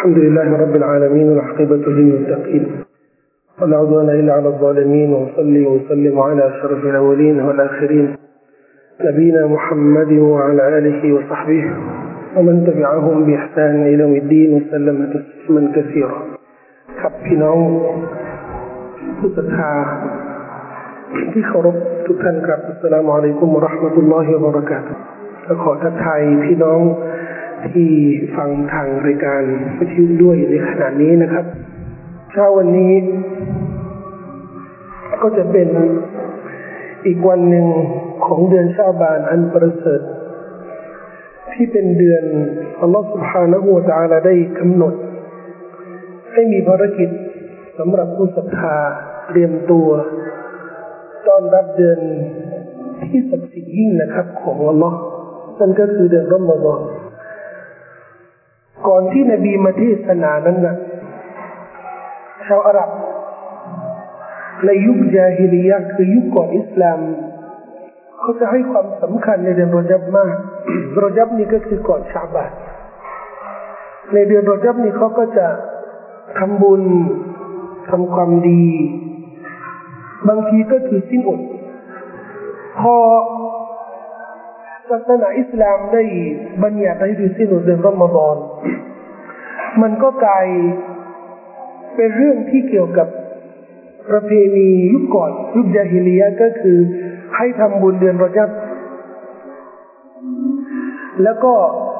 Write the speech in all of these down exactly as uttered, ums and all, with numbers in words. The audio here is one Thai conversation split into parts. الحمد لله رب العالمين والعاقبة للمتقين ولا عدوان إلا على الظالمين وصلي وسلم على أشرف الأولين والآخرين نبينا محمد وعلى آله وصحبه ومن تبعهم بإحسان إلى يوم الدين وسلم تسليما كثيرا. ครับพี่น้องผู้ศรัทธาที่เคารพทุกท่านครับอัสสลามุอะลัยกุมวะเราะห์มะตุลลอฮิวะบะเราะกาตุฮ์และขอทักทายพี่น้องที่ฟังทางรายการวิทยุด้วยในขณะนี้นะครับเช้าวันนี้ก็จะเป็นอีกวันหนึ่งของเดือนชาบานอันประเสริฐที่เป็นเดือนอัลลอฮฺซุบฮานะฮูวะตะอาลาได้กำหนดให้มีภารกิจสำหรับผู้ศรัทธาเตรียมตัวต้อนรับเดือนที่ศักดิ์สิทธิ์ยิ่งนะครับของอัลลอฮฺนั่นก็คือเดือนรอมฎอนก่อนที่นบีมาเทศนานั้นนะชาวอาหรับในยุคญาฮิลียะห์คือยุคก่อนอิสลามเขาจะให้ความสำคัญในเดือนรอญับมาก รอญับนี่ก็คือก่อนชะบานในเดือนรอญับนี่เขาก็จะทำบุญทำความดีบางทีก็คือสิ้นอดพอศาสนาอิสลามได้บัญญัติให้ถือศีลเดือนรอมฎอนมันก็กลายเป็นเรื่องที่เกี่ยวกับประเพณียุคก่อนยุคญาฮิลียะห์ก็คือให้ทำบุญเดือนรอญับแล้วก็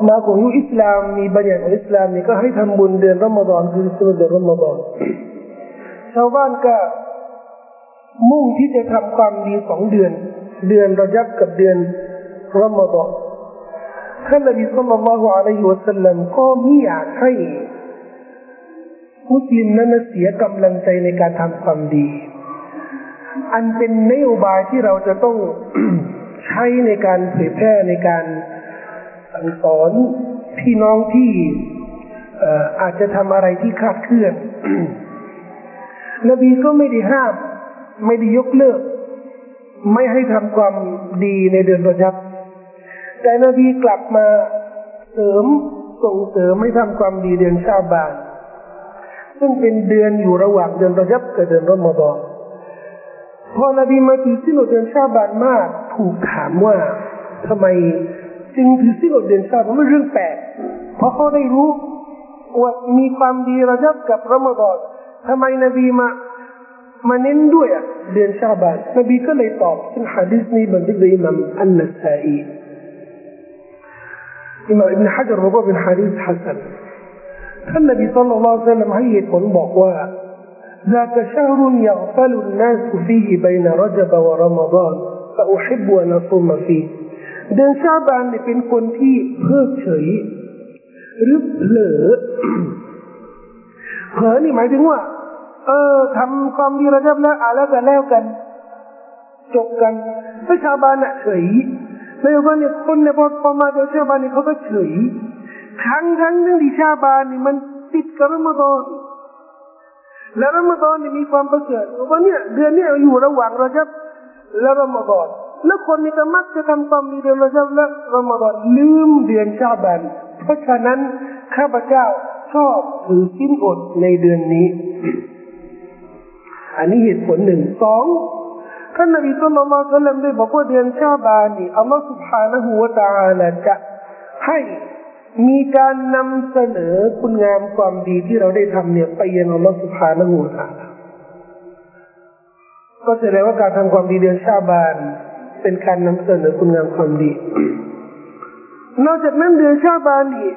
มาของยุคอิสลามมีบัญญัติของอิสลามนี่ก็ให้ทำบุญเดือนรอมฎอนคือศีลเดือนรอมฎอนชาวบ้านก็มุ่งที่จะทำความดีสองเดือนเดือนรอญับกับเดือนรอมฎอนท่านนบีศ็อลลัลลอฮุอะลัยฮิวะซัลลัมก็ไม่อยากให้มุสลิมนั้นเสียกำลังใจในการทำความดีอันเป็นนโยบายที่เราจะต้อง ใช้ในการเผยแพร่ในการสั่งสอนพี่น้องที่เอ่ออาจจะทำอะไรที่คลาดเคลื่อน นบีก็ไม่ได้ห้ามไม่ได้ยกเลิกไม่ให้ทำความดีในเดือนรอญับแต่นบีกลับมาเสริมส่งเสริมให้ทำความดีเดือนชะบานซึ่งเป็นเดือนอยู่ระหว่างเดือนรอญับกับเดือนรอมฎอนพอนบีมาถือศีลอดเดือนชะบานมากถูกถามว่าทำไมจึงถือศีลอดเดือนชะบานมันเรื่องแปลกเพราะเขาได้รู้ว่ามีความดีรอญับกับรอมฎอนทำไมนบีมามาเน้นด้วยเดือนชะบานนบีก็เลยตอบซึ่งหะดีษนี้บันทึกโดยอิหม่ามอันนะซาอีอิหม่ามอิบนุฮะญัรบอกว่าเป็นหะดีษฮะซันท่านนบีศ็อลลัลลอฮุอะลัยฮิวะซัลลัมให้เหตุผลบอกว่า ذاك شهر يغفل الناس فيه بين رجب ورمضان فأحب أن أصوم فيه เดือนชะบานเป็นคนที่เพิกเฉยหรือเผลอเผลอนี่หมายถึงว่าเออทำความดีระดับแล้วอ่ะแล้วกันแล้วกันจบกันแต่ชาวบ้านน่ะเฉยแล้วก็เนี่ยคนเนี่ยพอพอมาเดี๋ยวชาวบ้านนี่เขาก็เฉยทั้งทั้งทั้งที่ชาวบ้านนี่มันติดกับรอมฎอนและรอมฎอนนี่มีความประเสริฐว่าเนี่ยเดือนนี้อยู่ระหว่างระดับและรอมฎอนแล้วคนนี่ก็มักจะทำความดีเดือนระดับและรอมฎอนลืมเดือนชาวบ้านเพราะฉะนั้นข้าพเจ้าชอบถือศีลอดในเดือนนี้อันนี้เหตุผลหนึ่งสองท่านนบีศ็อลลัลลอฮุอะลัยฮิวะซัลลัมได้บอกว่าเดือนชะบานนี่อัลลอฮฺซุบฮานะฮูวะตะอาลาจะให้มีการนำเสนอคุณงามความดีที่เราได้ทำเนี่ยไปยังอัลลอฮฺซุบฮานะฮูวะตะอาลาก็แสดงว่าการทำความดีเดือนชะบานเป็นการนำเสนอคุณงามความดี นอกจากนั้นเดือนชะบานนี่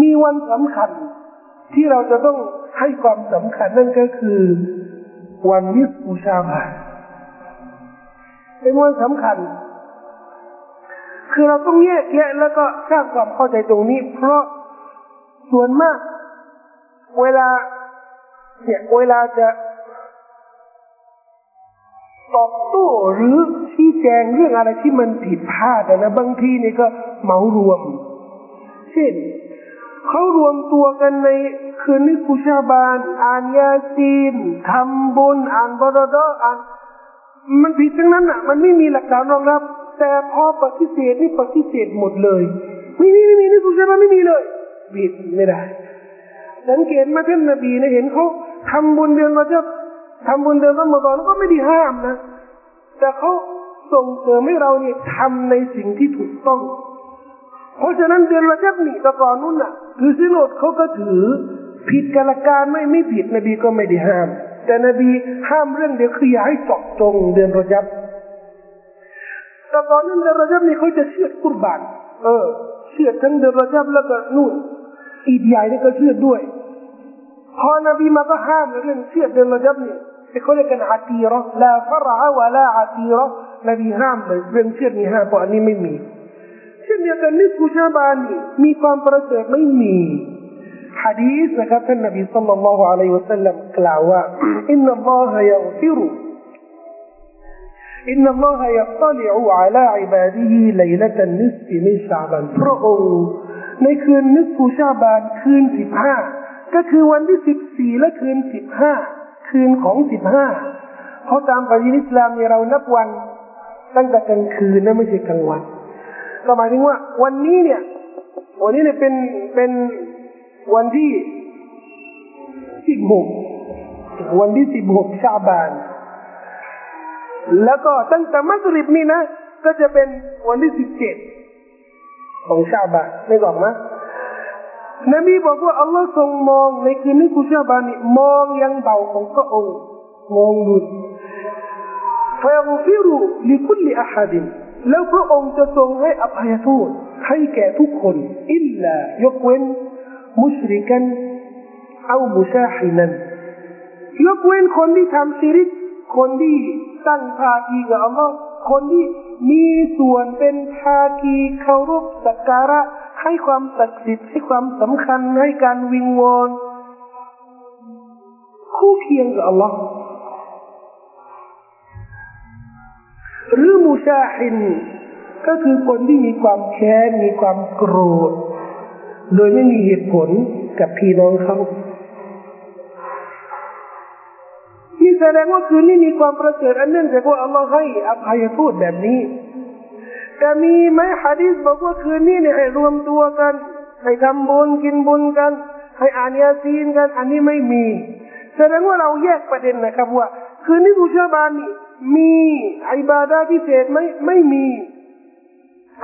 มีวันสำคัญที่เราจะต้องให้ความสำคัญนั่นก็คือวันนิสฟุชาบานเป็นวันสำคัญคือเราต้องแยกแยะแล้วก็สร้างความเข้าใจตรงนี้เพราะส่วนมากเวลาเนี่ยเวลาจะตอบโต้หรือชี้แจงเรื่องอะไรที่มันผิดพลาดนะบางทีนี่ก็เหมารวมเช่นเขารวมตัวกันในคืนนิสฟุชะบานอ่านยาซีนทำบุญอ่านบารอดะห์อ่านมันผิดทั้งนั้นอ่ะมันไม่มีหลักฐานรองรับแต่พอปฏิเสธนี่ปฏิเสธหมดเลยไม่มีไม่มีนิสฟุชะบานไม่มีเลยผิดไม่ได้ สังเกตมาท่านนบีเนี่ยเห็นเขาทำบุญเดือนเราจะทำบุญเดือนรอมฎอนก็ไม่ได้ห้ามนะแต่เขาส่งเสริมให้เราเนี่ยทำในสิ่งที่ถูกต้องเพราะฉะนั้นเดือนละเจ็ดนี่ตะกอนนู้นน่ะคือสิโนดเขาก็ถือผิดกาลการไม่ไม่ผิดนบีก็ไม่ได้ห้ามแต่นบีห้ามเรื่องเดียวคืออย่าให้เจาะจงเดือนละเจ็ดตะกอนนั้นเดือนละเจ็ดนี่เขาจะเชือดกุรบานเออเชือดทั้งเดือนละเจ็ดแล้วก็นู่นอีดใหญ่นี่ก็เชือดด้วยพอนบีมาก็ห้ามเรื่องเชือดเดือนละเจ็ดนี่เขาเรียกกันอาตีรอลาฟะรอวะลาอาตีรอนบีห้ามเลยเรื่องเชือดนี่ห้ามเพราะอันนี้ไม่มีเช่นเดียวกันนิสกุชาบานมีความประเสริฐไม่มีหะดีษนะครับท่านนบีศ็อลลัลลอฮุอะลัยฮิวะซัลลัมกล่าวว่าอินนัลลอฮะยัฆฟิรุอินนัลลอฮะยัฏตะลิอุอะลาอิบาดิฮิลัยละตันนิสฟิมินชะอ์บานพระองค์ในคืนนิสกุชาบานคืนสิบห้าก็คือวันที่สิบสี่และคืนสิบห้าคืนของสิบห้าเพราะตามปฏิอิสลามเนี่ยเรานับวันตั้งแต่กลางคืนนะไม่ใช่กลางวันก็หมายถึงว่าวันนี้เนี่ยวันนี้เนี่ยเป็นเป็นวันที่สิบหกวันที่สิบหกชาบานแล้วก็ตั้งแต่มัสริบนี่นะก็จะเป็นวันที่สิบเจ็ดของชาบานไม่บอกนะนบีบอกว่าอัลลอฮ์ทรงมองในคืนนี้กุชาบานนี่มองยังเบาของพระองค์มองดูฟะยัฆฟิรุลิคุลลิอะฮัดแล้วพระองค์จะทรงให้อภัยโทษให้แก่ทุกคนอิลลายกเว้นมุชริกันหรือมุชาฮินันยกเว้นคนที่ทำชิริกคนที่ตั้งภาคีกับอัลลอฮ์คนที่มีส่วนเป็นภาคีเคารพสักการะให้ความศักดิ์สิทธิ์ให้ความสำคัญให้การวิงวอนคู่เคียงกับอัลลอฮ์หรือมุชาฮินก็คือคนที่มีความแค้นมีความโกรธโดยไม่มีเหตุผลกับพี่น้องเขานี่แสดงว่าคืนนี้มีความประเสริฐอันเนื่องจากว่าอัลลอฮ์ให้อภัยโทษแบบนี้แต่มีไหมหะดีษบอกว่าคืนนี้เนี่ยให้รวมตัวกันให้ทำบุญกินบุญกันให้อ่านยาซีนกันอันนี้ไม่มีแสดงว่าเราแยกประเด็นนะครับว่าคืนนี้มุชาบานนี่มีอิบาดะห์พิเศษไหมไม่มี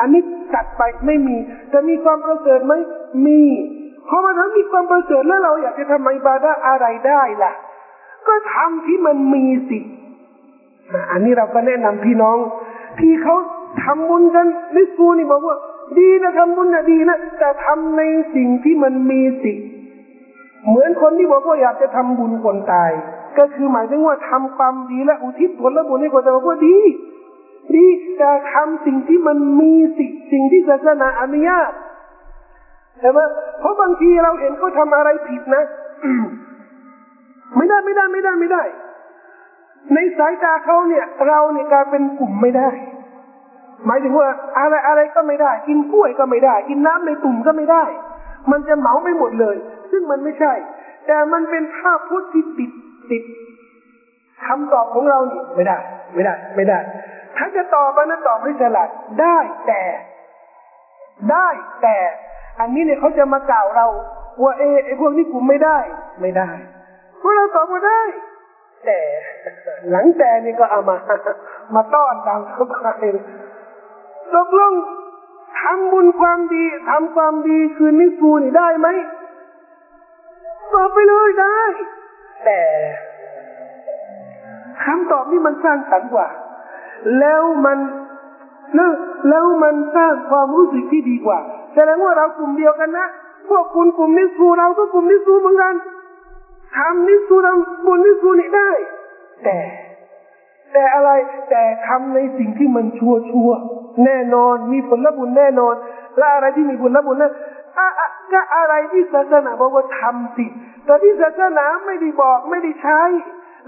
อันนี้ตัดไปไม่มีแต่มีความประเสริฐไหมมีเพราะมันทั้งมีความประเสริฐแล้วเราอยากจะทำอิบาดะห์อะไรได้ล่ะก็ทำที่มันมีสิอันนี้เราก็แนะนำพี่น้องที่เขาทำบุญกันนิสกูนี่บอกว่าดีนะทำบุญนะดีนะแต่ทำในสิ่งที่มันมีสิเหมือนคนที่บอกว่าอยากจะทำบุญคนตายก็คือหมายถึงว่าทำความดีและอุทิศผลบุญให้คนแต่ว่าดีดีแต่ทำสิ่งที่มันมีสิ่งสิ่งที่ศาสนาอนุญาตใช่ไหมเพราะบางทีเราเห็นเขาทำอะไรผิดนะ ไม่ได้ไม่ได้ไม่ได้ไม่ได้ในสายตาเขาเนี่ยเราเนี่ยกลายเป็นกลุ่มไม่ได้หมายถึงว่าอะไรอะไรก็ไม่ได้กินกล้วยก็ไม่ได้กินน้ำในตุ่มก็ไม่ได้มันจะเหมาไม่หมดเลยซึ่งมันไม่ใช่แต่มันเป็นภาพพจน์ที่ติดติดคำตอบของเรานี่ไม่ได้ไม่ได้ไม่ได้ถ้าจะตอบนะตอบให้ฉลาดได้แต่ได้แต่อันนี้เนี่ยเขาจะมากล่าวเราว่าเอไอพวกนี้กูไม่ได้ไม่ได้พวกเราตอบมาได้แต่หลังแต่นี่ก็เอามามาต้อนตามเข้าไปตกลงทำบุญความดีทำความดีคืนนี้กูนี่ได้ไหมตอบไปเลยได้แต่คำตอบนี่มันสร้างสรรค์กว่าแล้วมันนะแล้วมันสร้างความรู้สึกที่ดีกว่าแสดงว่าเรากลุ่มเดียวกันนะพวกคุณกลุ่มนิสูเราก็กลุ่มนิสูเหมือนกันทำนิสูทำบุญนิสูนี่ได้แต่แต่อะไรแต่ทำในสิ่งที่มันชัวชัวแน่นอนมีผลบุญแน่นอนและอะไรที่มีผลบุญนะก็อะไรที่ศาสนาบอกว่าทำสิแต่ที่ศาสนาไม่ได้บอกไม่ได้ใช้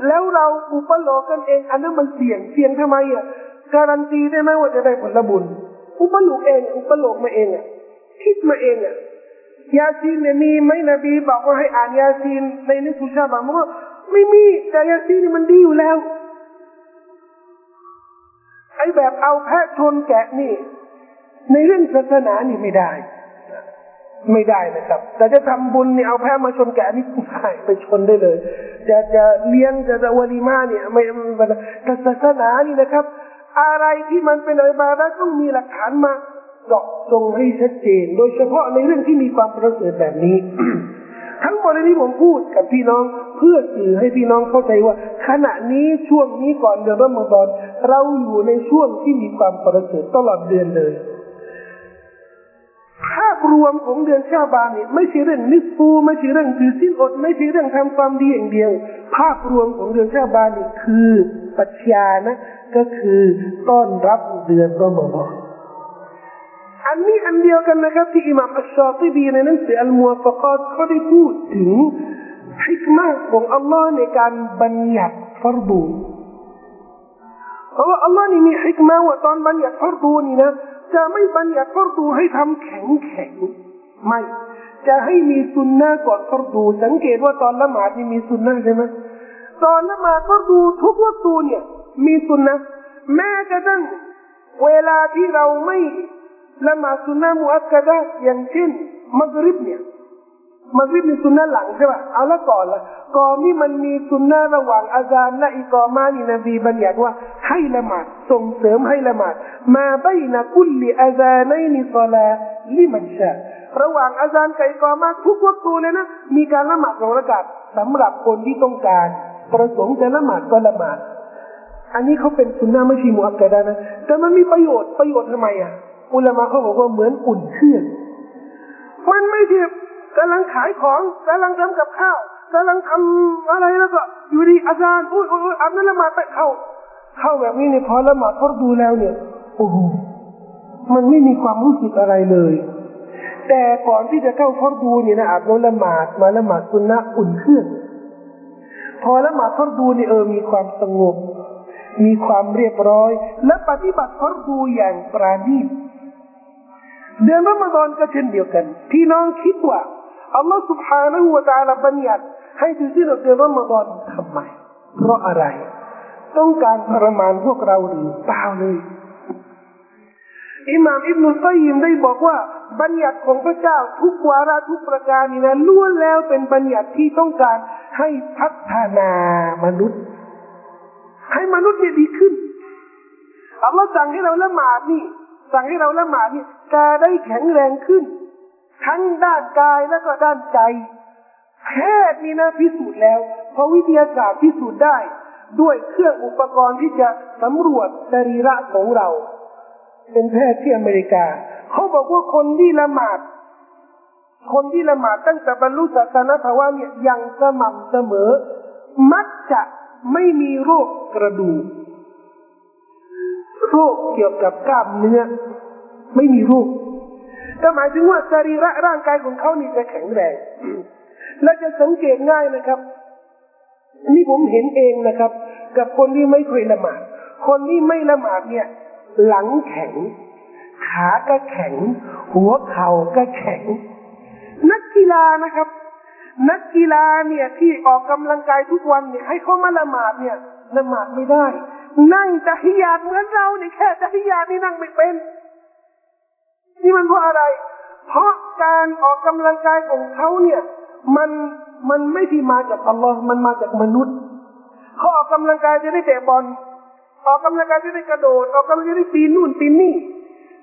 แล้วเราอุปโลกกันเองอันนั้นมันเสี่ยงเสี่ยงทำไมอ่ะการันตีได้ไหมว่าจะได้ผลบุญอุปโลกเองอุปโลกมาเองอ่ะคิดมาเองอ่ะยาซีนเนี่ยมีไหมนบีบอกว่าให้อ่านยาซีนในนิสุชาบะมันก็ไม่มีแต่ยาซีนนี่มันดีอยู่แล้วไอ้แบบเอาแพะชนแกะนี่ในเรื่องศาสนานี่ไม่ได้ ไม่ได้นะครับแต่จะทำบุญเนี่ยเอาแพะมาชนแกะนี่ไม่ได้ไปชนได้เลยจะจะเลี้ยงจะจะวะลีมาเนี่ยไม่แต่ศาสนานี่นะครับอะไรที่มันเป็นอิบาดะห์ต้องมีหลักฐานมาเจาะจงให้ชัดเจนโดยเฉพาะในเรื่องที่มีความประเสริฐแบบนี้ ทั้งหมดนี้ผมพูดกับพี่น้องเพื่อสื่อให้พี่น้องเข้าใจว่าขณะนี้ช่วงนี้ก่อนเดือนรอมฎอนเราอยู่ในช่วงที่มีความประเสริฐตลอดเดือนเลยภาพรวมของเดือนชาบานเนี่ยไม่ใช่เรื่องนิสฟูไม่ใช่เรื่องถือศีลอดไม่ใช่เรื่องทำความดีอย่างเดียวภาพรวมของเดือนชาบานนี่คือปัจญานะก็คือต้อนรับเดือนรอมฎอนอันนี้อันเดียวกันนะครับที่อิหม่ามอัชชาติบีในหนังสืออัลมุวาฟะกาตเขาได้พูดถึงฮิกมะห์ของอัลลอฮ์ในการบัญญัติฟัรดูเพราะว่าอัลลอฮ์นี่มีฮิกมะห์ว่าตอนบัญญัติฟัรดูนี่นะจะไม่บัญญัติฟัรดูให้ทำแข็งแข็งไม่จะให้มีสุนนะก่อนฟัรดูสังเกตว่าตอนละหมาดนี่มีสุนนะใช่ไหมตอนละหมาดฟัรดูทุกวรรคเนี่ยมีสุนนะแม้กระทั่งเวลาที่เราไม่ละหมาดสุนนะมุอักกะดะห์อย่างเช่นมักริบเนี่ยมักริบมีสุนนะหลังใช่ป่ะเอาละก่อนละก่อนนี่มันมีสุนนะระหว่างอาซานและอิกอมานี่นบีบัญญัติว่าให้ละหมาดส่งเสริมให้ละหมาดมาบัยนะกุลลิอาซานัยนิศอลาลิมันชาระหว่างอาซานกับอิกอมาทุกวรรคเลยนะมีการละหมาดสองรอกาตสำหรับคนที่ต้องการประสงค์จะละหมาดก็ละหมาดอันนี้เขาเป็นสุนนะไม่ใช่มุอักกะดะห์นะแต่มันมีประโยชน์ประโยชน์ทำไมอ่ะอุลามะเขาบอกว่าเหมือนอุ่นเครื่องมันไม่ใช่กำลังขายของกำลังทำกับข้าวกำลังทำอะไรแล้วก็อยู่ดีอาจารย์อุ้ยอุ้ยอันนั้นละหมาดไปเข้าเข้าแบบนี้เนี่ยพอละหมาดพอดูแล้วเนี่ยโอ้โหมันไม่มีความรู้สึกอะไรเลยแต่ก่อนที่จะเข้าพอดูเนี่ยนะอาบน้ำละหมาดมาละหมาดสุนนะอุ่นเครื่องพอละหมาดพอดูเนี่ยเออมีความสงบมีความเรียบร้อยและปฏิบัติพอดูอย่างปราณีตเดือนรอมฎอนก็เช่นเดียวกันพี่น้องคิดว่าอัลลอฮฺ سبحانه และ تعالى บัญญัติให้ถือศีลเดือนรอมฎอนทำไมเพราะอะไรต้องการทรมานพวกเราหรือเปล่าเลยอิหม่ามอิบนุตัยยิมได้บอกว่าบัญญัติของพระเจ้าทุกวาระทุกประการนี้นะล้วนแล้วเป็นบัญญัติที่ต้องการให้พัฒนามนุษย์ให้มนุษย์ดีขึ้นอัลลอฮฺสั่งให้เราละหมาดนี่สั่งให้เราละหมาดนี่จะได้แข็งแรงขึ้นทั้งด้านกายและก็ด้านใจแพทย์นี่นะพิสูจน์แล้วเพราะวิทยาศาสตร์พิสูจน์ได้ด้วยเครื่องอุปกรณ์ที่จะสำรวจสรีระของเราเป็นแพทย์ที่อเมริกาเขาบอกว่าคนที่ละหมาดคนที่ละหมาดตั้งแต่บรรลุศาสนภาวะเนี่ยยังสม่ำเสมอมักจะไม่มีโรคกระดูกโรคเกี่ยวกับกล้ามเนื้อไม่มีโรคแต่หมายถึงว่าสรีระร่างกายของเขานี่จะแข็งแรงและจะสังเกตง่ายนะครับนี่ผมเห็นเองนะครับกับคนที่ไม่เคยละหมาดคนที่ไม่ละหมาดเนี่ยหลังแข็งขาก็แข็งหัวเข่าก็แข็งนักกีฬานะครับนักกีฬาเนี่ยที่ออกกำลังกายทุกวันเนี่ยให้เขามาละหมาดเนี่ยละหมาดไม่ได้นั่งตะฮิยาตเหมือนเราเนี่ยแค่ตะฮิยาตนี่นั่งไม่เป็นนี่มันเพราะอะไรเพราะการออกกำลังกายของเขาเนี่ยมันมันไม่ที่มาจากอัลลอฮ์มันมาจากมนุษย์เขาออกกำลังกายจะได้เตะบอลออกกำลังกายจะได้กระโดดออกกำลังจะได้ปีนนู่นปีนนี่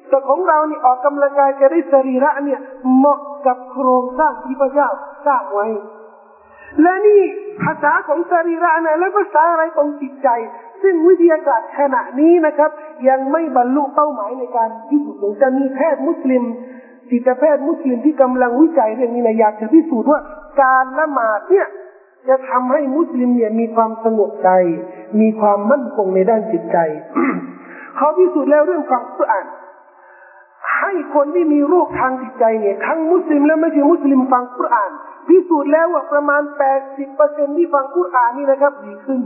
แต่ของเรานี่ออกกำลังกายจะได้สรีระเนี่ยเหมาะกับโครงสร้างที่พระเจ้าสร้างไว้และนี่ภาษาของสรีระนะและภาษาอะไรของจิตใจซึ่งวิทยาศาสตร์ขณะนี้นะครับยังไม่บรรลุเป้าหมายในการพิสูจน์ของจะมีแพทย์มุสลิมจิตแพทย์มุสลิมที่กำลังวิจัยเรื่องนี้นะอยากจะพิสูจน์ว่าการละหมาดเนี่ยจะทำให้มุสลิมเนี่ยมีความสงบใจมีความมั่นคงในด้านจิตใจ เขาพิสูจน์แล้วเรื่องความสะอาดให้คนที่มีโรคทางจิตใจเนี่ยทั้งมุสลิมและไม่ใช่มุสลิมฟังกุรอานพิสูจน์แล้วว่าประมาณ แปดสิบเปอร์เซ็นต์ ที่ฟังกุรอานนี่นะครับดีขึ้น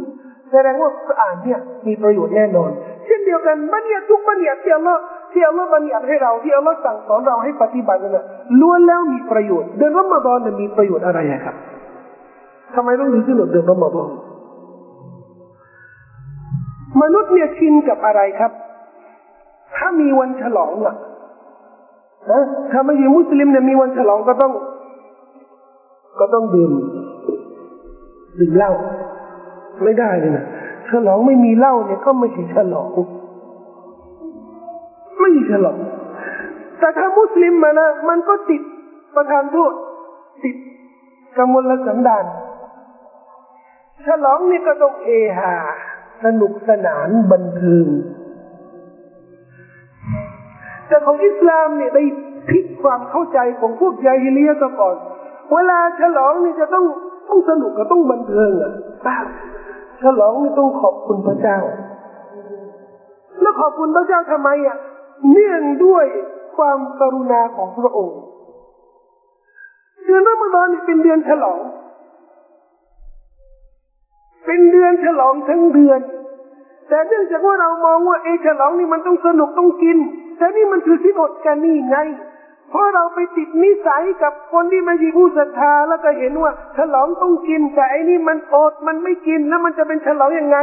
แสดงว่ากุรอานเนี่ยมีประโยชน์แน่นอนเช่นเดียวกันบัญญัติทุกบัญญัติที่อัลลอฮ์ที่อัลลอฮ์บัญญัติให้เราที่อัลลอฮ์สั่งสอนเราให้ปฏิบัติเนี่ยล้วนแล้วมีประโยชน์เดือนรอมฎอนมีประโยชน์อะไรครับทำไมต้องถือศีลเดือนรอมฎอนมนุษย์เนี่ยชินกับอะไรครับถ้ามีวันฉลองล่ะ นะถ้าไม่ใช่มุสลิมเนี่ยมีวันฉลองก็ต้องก็ต้องดื่มดื่มเหล้าไม่ได้เลยนะฉลองไม่มีเหล้าเนี่ยก็ไม่ใช่ฉลองไม่ใช่ฉลองแต่ถ้ามุสลิมมานะมันก็ติดประทานโทษติดกำมลสันดานฉลองนี่ก็ต้องเอฮาสนุกสนานบันเทิงแต่ของอิสลามเนี่ยได้พลิกความเข้าใจของพวกญาฮิลียะห์ซะก่อนเวลาฉลองนี่จะต้องต้องสนุกก็ต้องบันเทิงอ่ะฉลองนี่ต้องขอบคุณพระเจ้าแล้วขอบคุณพระเจ้าทำไมอ่ะเนื่องด้วยความกรุณาของพระองค์เดือนรอมฎอนเป็นเดือนฉลองเป็นเดือนฉลองทั้งเดือนแต่เนื่องจากว่าเรามองว่าไอ้ฉลองนี่มันต้องสนุกต้องกินแต่นี่มันคือสิ่งอดกันนี่ไงเพราะเราไปติดนิสัยกับคนที่ไม่ใช่ผู้ศรัทธาแล้วก็เห็นว่าฉลองต้องกินแต่ไอ้นี่มันอดมันไม่กินแล้วมันจะเป็นฉลองยังไง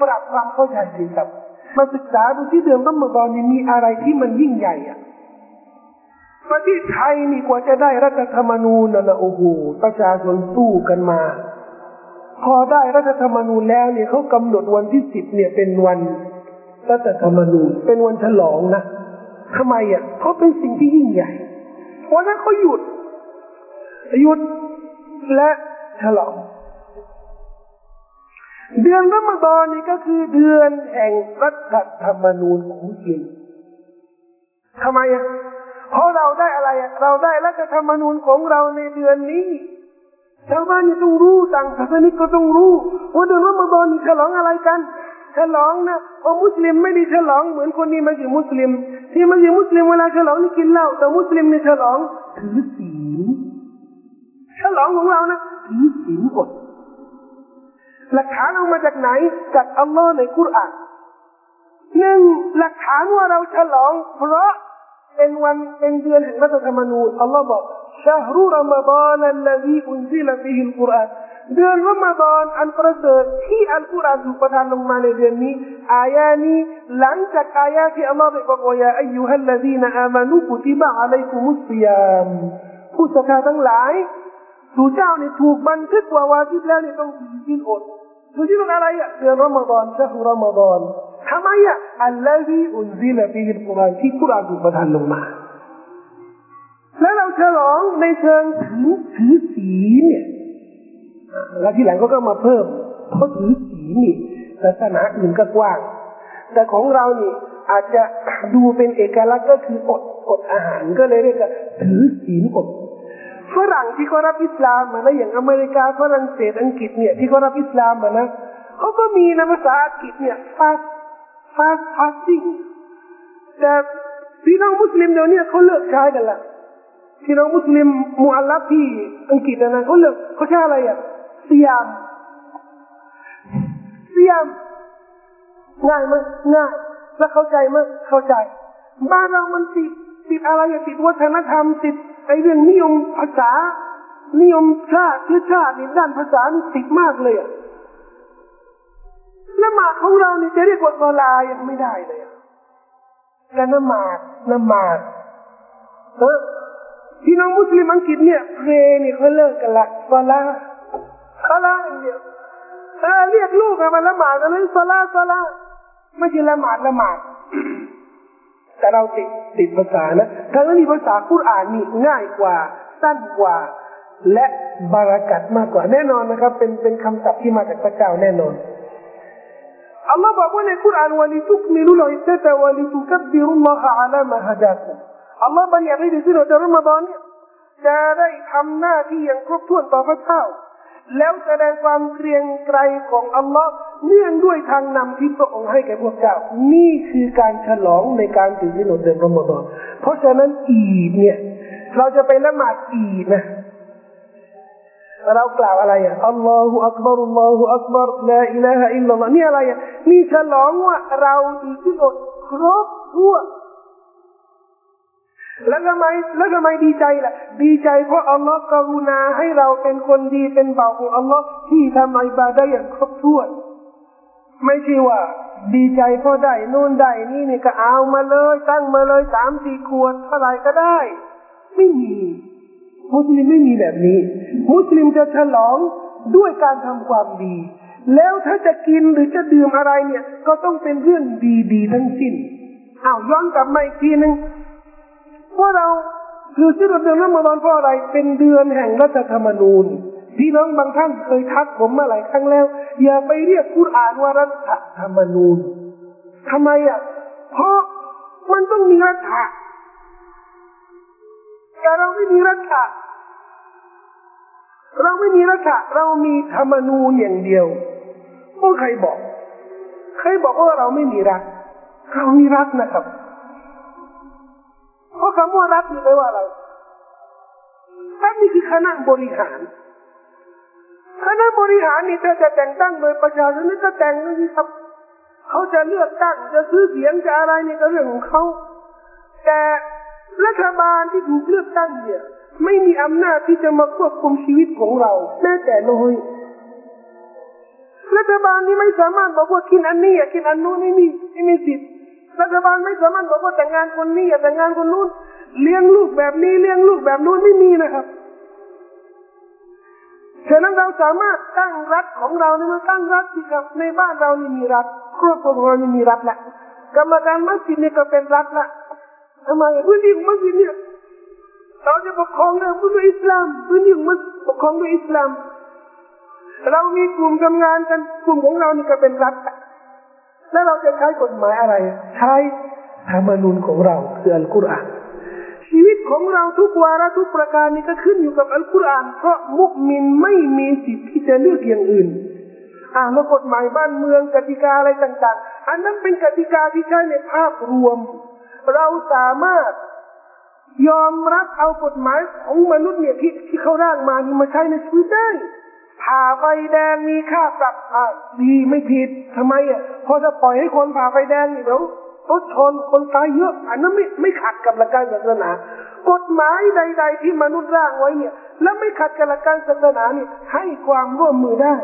ปรับความเข้าใจสิครับมาศึกษาดูที่เดือนรอมฎอนมีอะไรที่มันยิ่งใหญ่อะประเทศไทยนี่กว่าจะได้รัฐธรรมนูญนะโอ้โหประชาชนสู้กันมาพอได้รัฐธรรมนูญแล้วเนี่ยเขากำหนดวันที่สิบเนี่ยเป็นวันรัฐธรรมนูญเป็นวันฉลองนะทำไมอ่ะเขาเป็นสิ่งที่ยิ่งใหญ่วันนั้นเขาหยุดหยุดและฉลองเดือนรอมฎอนนี่ก็คือเดือนแห่งรัฐธรรมนูญของมุสลิมทำไมอ่ะเพราะเราได้อะไรอ่ะเราได้รัฐธรรมนูญของเราในเดือนนี้ชาวบ้านต้องรู้ต่างศาสนิกก็ต้องรู้ว่าเดือนรอมฎอนฉลองอะไรกันฉลองนะว่ามุสลิมไม่ได้ฉลองเหมือนคนนี้ไม่ใช่มุสลิมที่ไม่ใช่มุสลิมเวลาฉลองนี่กินเหล้าแต่มุสลิมนี่ฉลองถือศีลฉลองของเรานะถือศีลอดหลักฐานออกมาจากไหนจากอัลลอฮ์ในกุรอานหนึ่งหลักฐานว่าเราฉลองเพราะเป็นวันเป็นเดือนแห่งรัฐธรรมนูญอัลลอฮ์บอกชะฮรุรอมฎอนอัลลซีอุนซิละฟีฮิลกุรอานเดือนรอมฎอนอันประเสริฐที่อัลกุรอานถูกประทานลงมาในเดือนนี้อายะนี้หลังจากอายะที่อัลลอฮ์ได้บอกว่ายาอัยยูฮัลลซีนะอามานูกุติบะอะลัยกุมุสซิยามผู้ศรัทธาทั้งหลายสู่เจ้าเนี่ยถูกบันทึกว่าวาญิบแล้วเนี่ยต้องถือศีลอดถือศีลอะไรอ่ะเดือนรอมฎอนชะฮรุรอมฎอนทำไมอ่ะอัลลซีอุนซิละฟีฮิลกุรอานที่กุรอานถูกประทานลงมาแล้วเราฉลองในเชิงถือถือศีลเนี่ยแล้วที่หลังก็ก็มาเพิ่มเพราะถือศีลนี่ศาสนาอื่นก็กว้างแต่ของเรานี่อาจจะดูเป็นเอกลักษณ์ก็คืออดอดอาหารก็เลยเรียกว่าถือศีลอดฝรั่งที่เขารับอิสลามมานะอย่างอเมริกาฝรั่งเศสอังกฤษเนี่ยที่เขารับอิสลามมานะเขาก็มีนะภาษาอังกฤษเนี่ยฟาสฟาสฟาสติ้งแต่พี่น้องมุสลิมเดี๋ยวนี้เขาเลิกใช้กันละพี่น้องมุสลิมมุอัลลัฟที่อังกฤษนะเขาเลิกเขาใช้อะไรอ่ะเสียมเสียมง่ายมั้ยง่ายแล้วเข้าใจมั้ยเข้าใจบ้านเรามันติดติดอะไรอ่ะติดวัฒนธรรมติดไอ้เรื่องนิยมภาษานิยมชาติชาติในด้านภาษานี่ติดมากเลยอ่ะละหมาดของเรานี่จะเรียกว่าศอลาห์ยังไม่ได้เลยอ่ะการละหมาดละหมาดเออพี่น้องมุสลิมอังกฤษเนี่ยเพลย์นี่เขาเลิกกันละศอลาห์ศอลาห์อย่างเดียวเรียกลูกมาละหมาดอะไรศอลาห์ศอลาห์ไม่ใช่ละหมาดละหมาดแต่เราติดติดภาษานะทั้งนี้ภาษากุรอานนี่ง่ายกว่าสั้นกว่าและบารักัตมากกว่าแน่นอนนะครับเป็นเป็นคำศัพท์ที่มาจากพระเจ้าแน่นอนอัลลอฮ์บอกว่าในกุรอานว่าลิตุกมิลุลอิดดะตะวะลิตุกับบิรุลลอฮะอะลามะฮะดากุมอัลลอฮ์บัญญัติให้ในเดือนรอมฎอนเนี่ยจะได้ทำหน้าที่อย่างครบถ้วนต่อพระเจ้าแล้วแสดงความเกรียงไกรของอัลลอฮ์เนื่องด้วยทางนำที่พระองค์ให้แก่พวกเจ้านี่คือการฉลองในการถือศีลอดเดือนรอมฎอนเพราะฉะนั้นอีดเนี่ยเราจะไปละหมาดอีดนะเรากล่าวอะไรอ่ะอัลลอฮฺอักบารุลลอฮฺอักบารลาอิลาฮะอิลลัลลอฮ์นี่อะไรอ่ะมีฉลองว่าเราถือศีลอดครบถ้วนแล้วทำไมแล้วทำไมดีใจล่ะดีใจเพราะอัลลอฮ์กรุณาให้เราเป็นคนดีเป็นบ่าวของอัลลอฮ์ที่ทำอิบาดะห์อย่างครบถ้วนไม่ใช่ว่า ดีใจก็ได้นู่นได้นี่เนี่ยก็เอามาเลยตั้งมาเลย สามสี่ ขวดเท่าไหร่ก็ได้ไม่มีมุสลิมไม่มีแบบนี้มุสลิมจะฉลองด้วยการทำความดีแล้วถ้าจะกินหรือจะดื่มอะไรเนี่ยก็ต้องเป็นเรื่องดีๆทั้งสิ้นอ้าวย้อนกลับมาอีกทีนึงว่าเราคือที่เราเดือนรอมฎอนเพราะอะไรเป็นเดือนแห่งรัฐธรรมนูญพี่น้องบางท่านเคยทักผมมาหลายครั้งแล้วอย่าไปเรียกกุรอานว่ารัฐธรรมนูญทำไมอ่ะเพราะมันต้องมีรัฐแต่เราไม่มีรัฐเราไม่มีรัฐเรามีธรรมนูญอย่างเดียวพวกใครบอกใครบอกว่าเราไม่มีรัฐเรามีรัฐนะครับเพราะคำว่ารัฐนี่แปลว่าอะไรรัฐนี่คือคณะบริหารคณะบริหารนี่ถ้าจะแต่งตั้งโดยประชาชนนี่ก็แต่งนั่นสิครับเขาจะเลือกตั้งจะซื้อเสียงจะอะไรนี่ก็เรื่องของเขาแต่รัฐบาลที่ถูกเลือกตั้งเนี่ยไม่มีอำนาจที่จะมาควบคุมชีวิตของเราแม้แต่น้อยรัฐบาลนี่ไม่สามารถบอกว่ากินอันนี้กินอันนู้นไม่มีไม่มีสิทธิ์รัฐบาลไม่สามารถบอกว่าแต่งงานคนนี้แต่งงานคนนู้นเลี้ยงลูกแบบนี้เลี้ยงลูกแบบนู้นไม่มีนะครับฉะนั้นเราสามารถตั้งรัฐของเราเนี่ยมาตั้งรัฐที่กับในบ้านเรานี่มีรัฐครอบครัวของเรานี่มีรัฐละกรรมการมัสยิดนี่ก็เป็นรัฐละทำไมพื้นที่มัสยิดเนี่ยเราจะปกครองด้วยพื้นที่อิสลามพื้นที่มัสยิดปกครองด้วยอิสลามเรามีกลุ่มทำงานกันกลุ่มของเรานี่ก็เป็นรัฐแล้วเราจะใช้กฎหมายอะไรใช้ธรรมนูญของเราคืออัลกุรอานชีวิตของเราทุกวาระทุกประการนี้ก็ขึ้นอยู่กับอัลกุรอานเพราะมุมินไม่มีสิทธิ์ที่จะเลือกอย่างอื่นอ่าแล้วกฎหมายบ้านเมืองกติกาอะไรต่างๆอันนั้นเป็นกติกาที่ใช้ในภาพรวมเราสามารถยอมรับเอากฎหมายของมนุษย์เนี่ยที่ที่เขาร่างมานี่มาใช้ในชีวิตได้ผ่าไฟแดงมีค่าปรับอ่ะดีไม่ผิดทำไมอ่ะเพราะจะปล่อยให้คนผ่าไฟแดงนี่เดี๋ยวรถชนคนตายเยอะอันนั้นไม่ไม่ขัดกับหลักการศาสนากฎหมายใดๆที่มนุษย์ร่างไว้เนี่ยและไม่ขัดกับหลักการศาสนานี่ให้ความร่วมมือได้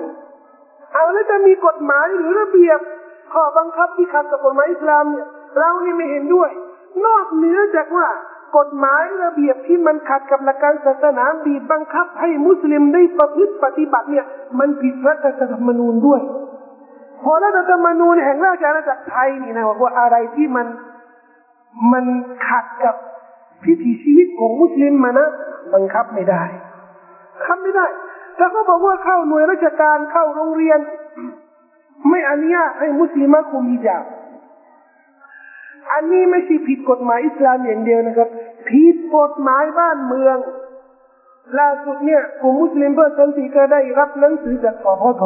เอาแล้วจะมีกฎหมายหรือระเบียบข้อบังคับที่ขัดกับกฎหมายอิสลามเนี่ยเรานี่ไม่เห็นด้วยนอกเหนือจากว่ากฎหมายระเบียบที่มันขัดกับหลักการศาสนาบีบบังคับให้มุสลิมได้ประพฤติปฏิบัติเนี่ยมันผิดรัฐธรรมนูญด้วยพอรัฐธรรมนูญแห่งราชอาณาจักรไทยนี่นะว่าอะไรที่มันมันขัดกับพิธีชีวิตของมุสลิมมานะบังคับไม่ได้ขับไม่ได้แต่ก็บอกว่าเข้าหน่วยราชการเข้าโรงเรียนไม่อนุญาตให้มุสลิมคุมฮิญาบอันนี้ไม่ใช่ผิดกฎหมายอิสลามอย่างเดียวนะครับผิดกฎหมายบ้านเมืองล่าสุดเนี่ยกลุ่มมุสลิมเพื่อสันติก็ได้รับหนังสือจากสพท.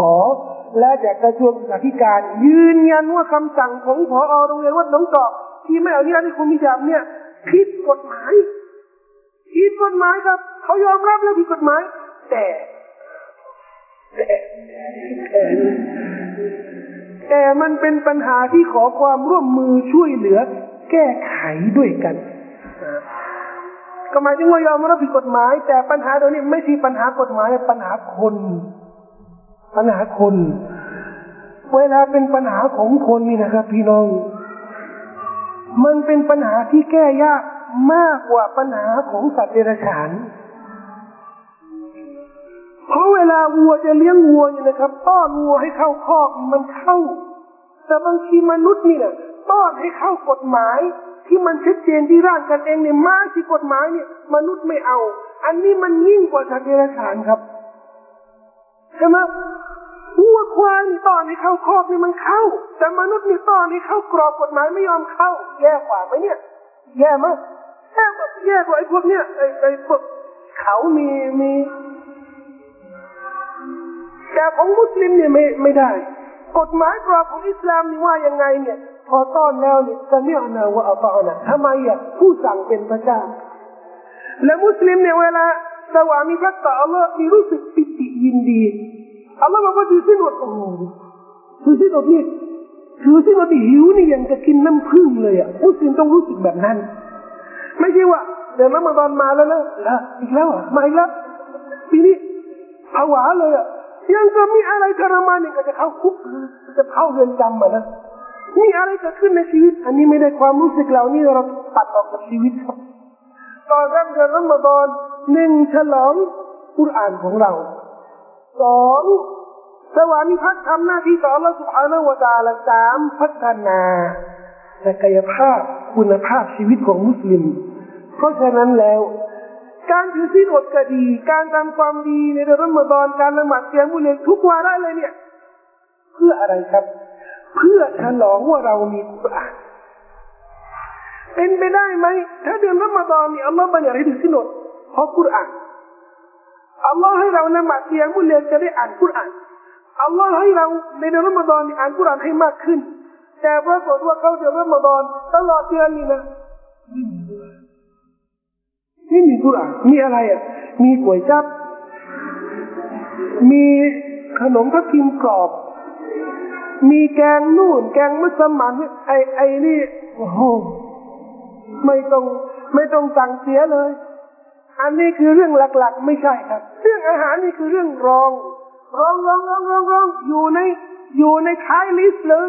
และจากกระทรวงศึกษาธิการยืนยันว่าคำสั่งของผอ.โรงเรียนวัดหนองตอกที่ไม่อนุญาตให้คุมฮิญาบเนี่ยผิดกฎหมายผิดกฎหมายครับเขายอมรับแล้วผิดกฎหมายแต่แต่แต่มันเป็นปัญหาที่ขอความร่วมมือช่วยเหลือแก้ไขด้วยกันก็หมายถึงว่ายอมรับผิดกฎหมายแต่ปัญหาตรงนี้ไม่ใช่ปัญหากฎหมายปัญหาคนปัญหาคนเวลาเป็นปัญหาของคนนี่นะครับพี่น้องมันเป็นปัญหาที่แก้ยากมากกว่าปัญหาของสัตว์เดรัจฉานเพราะเวลาวัวจะเลี้ยงวัวเนี่ยนะครับต้อนวัวให้เข้าคอกมันเข้าแต่บางทีมนุษย์นี่นะต้อนให้เข้ากฎหมายที่มันชัดเจนที่ร่างกันเองเนี่ยมาที่กฎหมายเนี่ยมนุษย์ไม่เอาอันนี้มันยิ่งกว่าสัตว์เดรัจฉานครับใช่ไหมวัวควายต้อนให้เข้าคอกนี่มันเข้าแต่มนุษย์นี่ต้อนให้เข้ากรอบกฎหมายไม่ยอมเข้าแย่กว่าไหมเนี่ยแย่มากแย่กว่าแย่กว่าไอ้พวกเนี่ยไอ้ไอ้พวกเขามีมีแต่ของมุสลิมเนี่ยไม่ไม่ได้กฎหมายกรอบของอิสลามนี่ว่ายังไงเนี่ยพอต้อนแล้วเนี่ยจะเรียกนะว่าอัลลอฮ์นะทำไมอ่ะผู้สั่งเป็นพระเจ้าและมุสลิมเนี่ยเวลาสวามีภักดิ์ต่ออัลลอฮ์มีรู้สึกปิติยินดีอัลลอฮ์บอกว่าดูสิหนวดโอ้โหดูสิหนวดนี่ดูสิหนวดนี่หิวนี่ยังจะกินน้ำผึ้งเลยอ่ะมุสลิมต้องรู้สึกแบบนั้นไม่ใช่ว่าเดี๋ยวละมาตอนมาแล้วนะละอีกแล้วอ่ะมาอีกแล้วปีนี้ผวาเลยอ่ะยังจะมีอะไรทรมานเนี่ยก็จะเข้าคุกจะเข้าเรือนจำมานะ มีอะไรเกิดขึ้นในชีวิตอันนี้ไม่ได้ความรู้สึกเหล่านี้เราตัดออกจากชีวิตตอนรับเดือนรอมฎอนหนึ่งฉลองกุรอานของเราสองสวรรค์พักทำหน้าที่ต่ออัลเลาะห์ซุบฮานะฮูวะตะอาลาสามพัฒนาศักยภาพคุณภาพชีวิตของมุสลิมเพราะฉะนั้นแล้วการถือศีลอดก็ดีการทำความดีในเดือนรอมฎอนการละหมาดเสียมุเลทุกวาระเลยเนี่ยเพื่ออะไรครับเพื่อฉลองว่าเรามีกุรอานเป็นไปได้ไหมถ้าเดือนรอมฎอนนี่อัลลอฮฺบัญญัติให้ถือศีลอดเพราะกุรอานอัลลอฮฺให้เราละหมาดเสียมุเลจะได้อ่านกุรอานอัลลอฮฺให้เราในเดือนรอมฎอนอ่านกุรอานให้มากขึ้นแต่ปรากฏว่าเขาเดือนรอมฎอนตลอดเดือนนี้นะไม่มีกุรอานมีอะไรอ่ะมีก๋วยจั๊บมีขนมทับทิมกรอบมีแกงนู่นแกงมัสมั่นไอไอนี่โอ้โหไม่ต้องไม่ต้องสั่งเสียเลยอันนี้คือเรื่องหลักๆไม่ใช่ครับเรื่องอาหารนี่คือเรื่องรองรองรองรองรองรองอยู่ในอยู่ในท้ายลิสต์เลย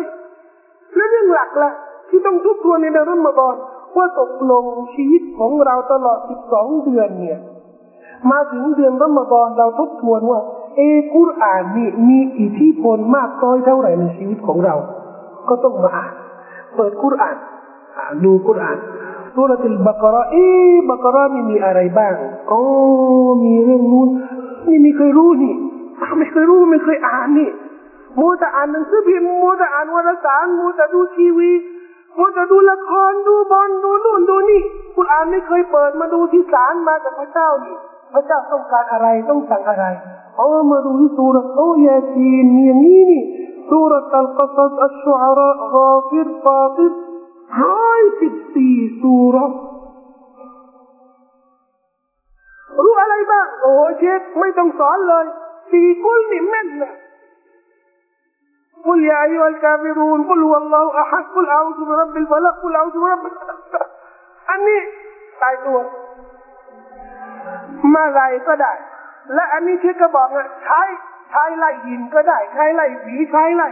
แล้วเรื่องหลักล่ะที่ต้องทบทวนในเดือนรอมฎอนว่าตกลงชีวิตของเราตลอดสิบสองเดือนเนี่ยมาถึงเดือนรอมฎอนเราทบทวนว่าเอกุรอานนี่มีอิทธิพลมากน้อยเท่าไหร่ในชีวิตของเราก็ต้องมาอ่านเปิดกุรอานอ่านดูกุรอานซูเราะตุลบะเกาะเราะห์เอ๊ะบะเกาะเราะห์นี่มีอะไรบ้างโอ้มีเรื่องนู้นนี่ไม่เคยรู้นี่ไม่เคยรู้ไม่เคยอ่านนี่มัวแต่อ่านหนังสือพิมพ์มัวแต่อ่านวารสารมัวแต่ดูทีวีมัวแต่ดูละครดูบอลดูนู่นดูนี่กุรอานไม่เคยเปิดมาดูที่ศาลมาจากพระเจ้านี่พระเจ้าต้องการอะไรต้องสั่งอะไรอ๋อมาดูที่ซูเราะห์โอ้ยาซีนนี่นี่นี่ซูเราะห์อัลกอซัสอัชชูอาราฆอฟิรฟาติรหนึ่งร้อยสิบสี่ซูเราะห์รู้อะไรบ้างโอ้เชฟไม่ต้องสอนเลยสี่กุลนี่แม่นนะกุลยาอิวัลกาฟิรูนกุลวัลลอฮุอะฮัดกุลอาอูซุบิร็อบบิลฟะลักกุลอาอูซุบิร็อบบิอันนี้ตายตัวมาไล่ก็ได้และอันนี้เชฟก็บอกนะใช้ใช้ไล่หินก็ได้ใช้ไล่ผีใช้ไล่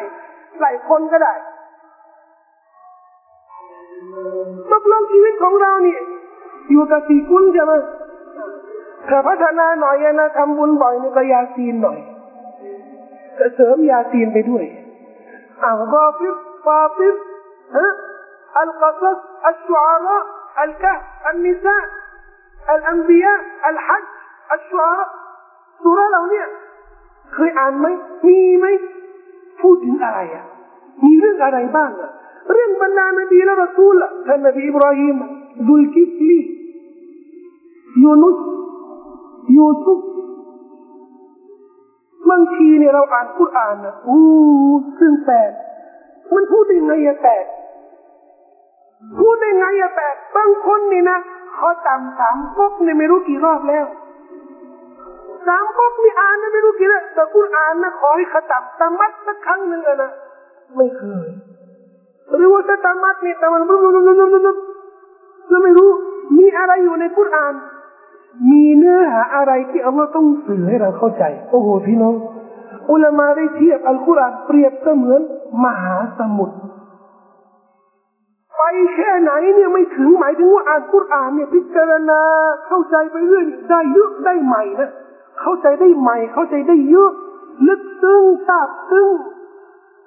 ไล่คนก็ได้ตกลงชีวิตของเรานี่อยู่กับสี่กุลใช่ไหมถ้าพัฒนาหน่อยนะทำบุญบ่อยนี่ก็ยาซีนหน่อยก็เสริมยาซีนไปด้วยอ่างกอฟิบฟาฟิบฮะอัลกัสสอัลชูอาระอัลกะฮ์อัลนิซาอัลอัมบียะอัลฮัจญ์อัลชูอาระสุราเหล่านี้เคยอ่านไหมมีไหมพูดถึงอะไรอ่ะมีเรื่องอะไรบ้างอ่ะเรื่องบรรดานบีและรอซูลท่านนบีอิบราฮิมดุลกิฟลียูนุสยูซุฟบางทีเนี่ยเราอ่านกุรอานนะอู้ซึ่งแปลกมันพูดได้ไงอะแปลกพูดได้ไงอะแปลกบางคนนี่นะเขาตามสามก๊กเนี่ยไม่รู้กี่รอบแล้วสามก๊กนี่อ่านไม่รู้กี่รอบแต่กุรอานนะขอให้ขตับตามัดสักครั้งหนึ่งนะไม่เคยหรือว่าจะตามัดนี่ตามันแล้วไม่รู้มีอะไรอยู่ในกุรอานมีเนื้อหาอะไรที่อัลลอฮ์ต้องสื่อให้เราเข้าใจโอ้โหพี่น้องอุลามะได้เทียบอัลกุรอานเปรียบเสมือนมหาสมุทรไปแค่ไหนเนี่ยไม่ถึงหมายถึงว่าอ่านกุรอานเนี่ยพิจารณาเข้าใจไปเรื่อยได้เยอะได้ใหม่นะเข้าใจได้ใหม่เข้าใจได้เยอะลึกซึ้งซาบซึ้ง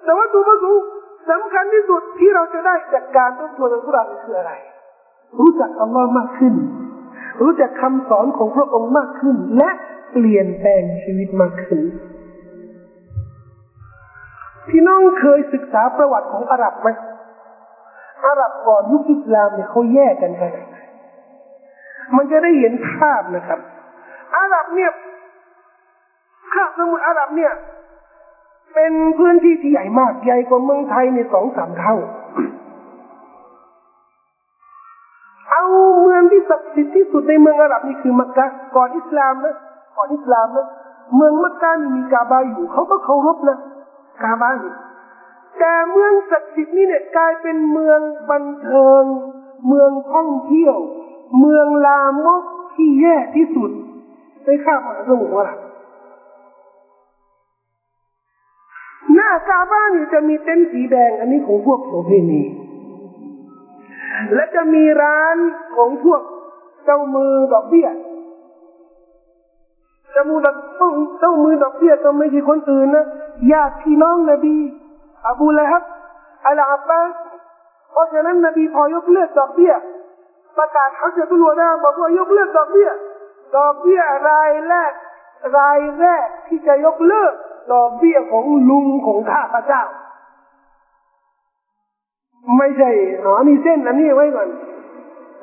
แต่ว่าตัวประสงค์สำคัญที่สุดที่เราจะได้จากการทบทวนอัลกุรอานคืออะไรรู้จักอัลลอฮ์มากขึ้นรู้จักคำสอนของพระองค์มากขึ้นและเปลี่ยนแปลงชีวิตมากขึ้นพี่น้องเคยศึกษาประวัติของอาหรับไหมอาหรับก่อนยุคอิสลามเนี่ยเขาแยกกันขนาดไหนมันจะได้เห็นภาพนะครับอาหรับเนี่ยคาบสมุทรอาหรับเนี่ยเป็นพื้นที่ที่ใหญ่มากใหญ่กว่าเมืองไทยในสองสามเท่าเอาเมืองที่ศักดิ์สิทธิ์ที่สุดในเมืองอาหรับนี่คือมักกะฮ์ก่อนอิสลามนะก่อนอิสลามนะเมืองมักกะฮ์มีกาบาอยู่เขาก็เคารพนะกาบาแต่เมืองศักดิ์สิทธิ์นี่เนี่ยกลายเป็นเมืองบันเทิงเมืองท่องเที่ยวเมืองลามกที่แย่ที่สุดในคาบมหาสมุทรอาหรับน่า น้าซาบ้านี่จะมีเต็นท์สีแดงอันนี้ของพวกโสเภณีและจะมีร้านของพวกเจ้ามือดอกเบี้ยเจ้ามือดอกเจ้ามือดอกเบี้ยก็ไม่ใช่คนอื่นนะญาติพี่น้องนบีอบูละฮับอัลอาบาสเพราะฉะนั้นนบีพอยกเลิกดอกเบี้ยประกาศเขาจะตุลวดาบอกว่ายกเลิกดอกเบี้ยดอกเบี้ยรายแรกรายแรกที่จะยกเลิกดอกเบี้ยของลุงของข้าพเจ้าไม่ใช่อ๋อนี่เส้นอันนี้ไว้ก่อน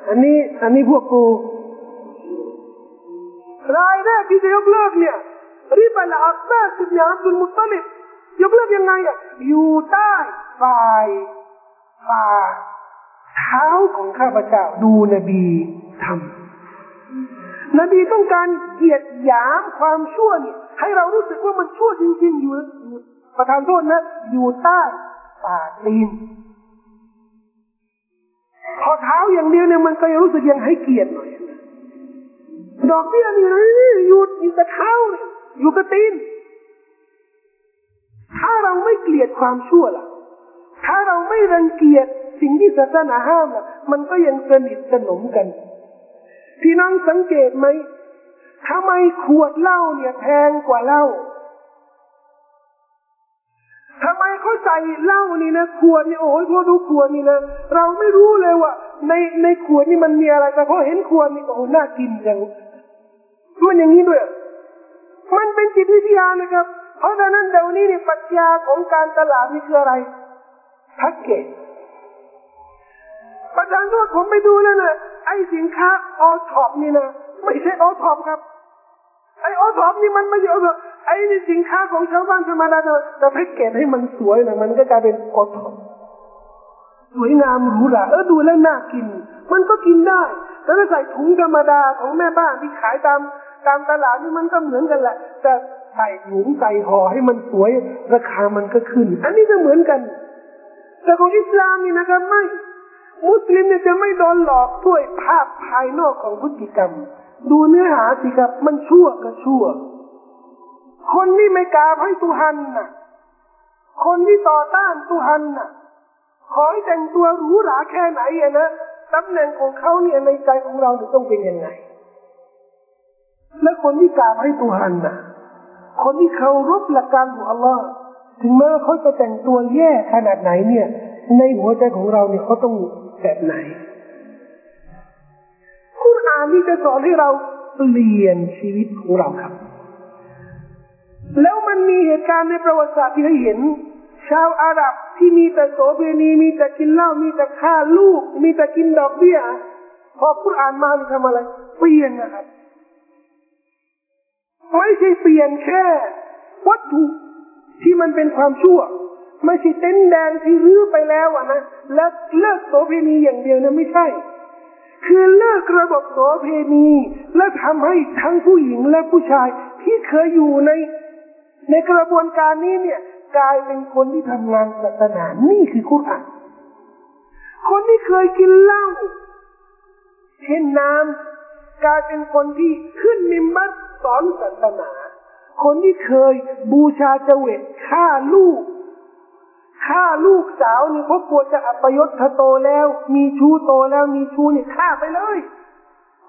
อันนี้อันนี้พวกกูรายแรกที่จะยกเลิกเนี่ยริบาลอับบาสบินอับดุลมุตตัลิบยกเลิกยังไงอ่ะอยู่ใต้ฝ่ายฝ่าเท้าของข้าพเจ้าดูนบีทำนบีต้องการเหยียดหยามความชั่วเนี่ยให้เรารู้สึกว่ามันชั่วจริงๆอยู่ประทานโทษนะอยู่ใต้ฝ่าตีนพอเท้าอย่างเดียวเนี่ยมันก็ยังรู้สึกยังให้เกียรติหน่อยดอกเบี้ยนี่อยู่อยู่กับเท้าอยู่กับตีนถ้าเราไม่เกลียดความชั่วล่ะถ้าเราไม่รังเกียจสิ่งที่ศาสนาห้ามล่ะมันก็ยังสนิทสนมกันพี่น้องสังเกตไหมทำไมขวดเหล้าเนี่ยแพงกว่าเหล้าทำไมเขาใส่เหล้านี่นะขวดนี่โอ้ยพอดูขวดนี่นะเราไม่รู้เลยว่าในในขวดนี่มันมีอะไรแต่พอเห็นขวดนี่โอ้น่ากินจังมันอย่างนี้ด้วยมันเป็นจิตวิทยานะครับเพราะฉะนั้นเดี๋ยวนี้นี่ปรัชญาของการตลาดนี่คืออะไรแพ็คเกจประธานโทษผมไปดูแล้วนะไอ้สินค้าออท็อปนี่นะไม่ใช่ออท็อปครับไอ้ออท็อปนี่มันไม่ใช่ออท็อปไอ้นี่สินค้าของชาวบ้านธรรมดาแต่แพ็คเกจให้มันสวยนะมันก็กลายเป็นออท็อปสวยงามหรูหราเออดูแล้วน่ากินมันก็กินได้แต่ถ้าใส่ถุงธรรมดาของแม่บ้านที่ขายตามตามตลาดนี่มันก็เหมือนกันแหละแต่ใส่ถุงใส่ห่อให้มันสวยราคามันก็ขึ้นอันนี้ก็เหมือนกันแต่ของอิสลามนี่นะครับไม่มุสลิมเนี่ยจะไม่โดนหลอกด้วยภาพภายนอกของพฤติกรรมดูเนื้อหาสิครับมันชั่วก็ชั่วคนที่ไม่กราบให้ตุฮันน่ะคนที่ต่อต้านตุฮันน่ะขอให้แต่งตัวหรูหราแค่ไหนอ่ะนะตำแหน่งของเขาเนี่ยในใจของเราจะต้องเป็นยังไงและคนที่กราบให้ตุฮันน่ะคนที่เคารพหลักการของอัลลอฮ์ถึงแม้ว่าเขาจะแต่งตัวแย่ขนาดไหนเนี่ยในหัวใจของเราเนี่ยเขาต้องแบบไหนกุรอานนี่จะสอนให้เราเปลี่ยนชีวิตของเราครับแล้วมันมีเหตุการณ์ในประวัติศาสตร์ที่ให้เห็นชาวอาหรับที่มีแต่โสเภณีมีแต่กินเหล้ามีแต่ฆ่าลูกมีแต่กินดอกเบี้ยพอกุรอานมาทำอะไรเปลี่ยนนะครับไม่ใช่เปลี่ยนแค่วัตถุที่มันเป็นความชั่วไม่ใช่เต็นท์แดงที่รื้อไปแล้วอ่ะนะแล้วเลิกโสเภณีอย่างเดียวนะไม่ใช่คือเลิกระบบโสเภณีและทำให้ทั้งผู้หญิงและผู้ชายที่เคยอยู่ในในกระบวนการนี้เนี่ยกลายเป็นคนที่ทำงานศาสนานี่คือกุรอานคนที่เคยกินเหล้าเช่นน้ำกลายเป็นคนที่ขึ้นมิมบัตสอนศาสนาคนที่เคยบูชาเจวิตฆ่าลูกฆ่าลูกสาวนี่เขากลัวจะอัปยศโตแล้วมีชู้โตแล้วมีชู้เนี่ยฆ่าไปเลย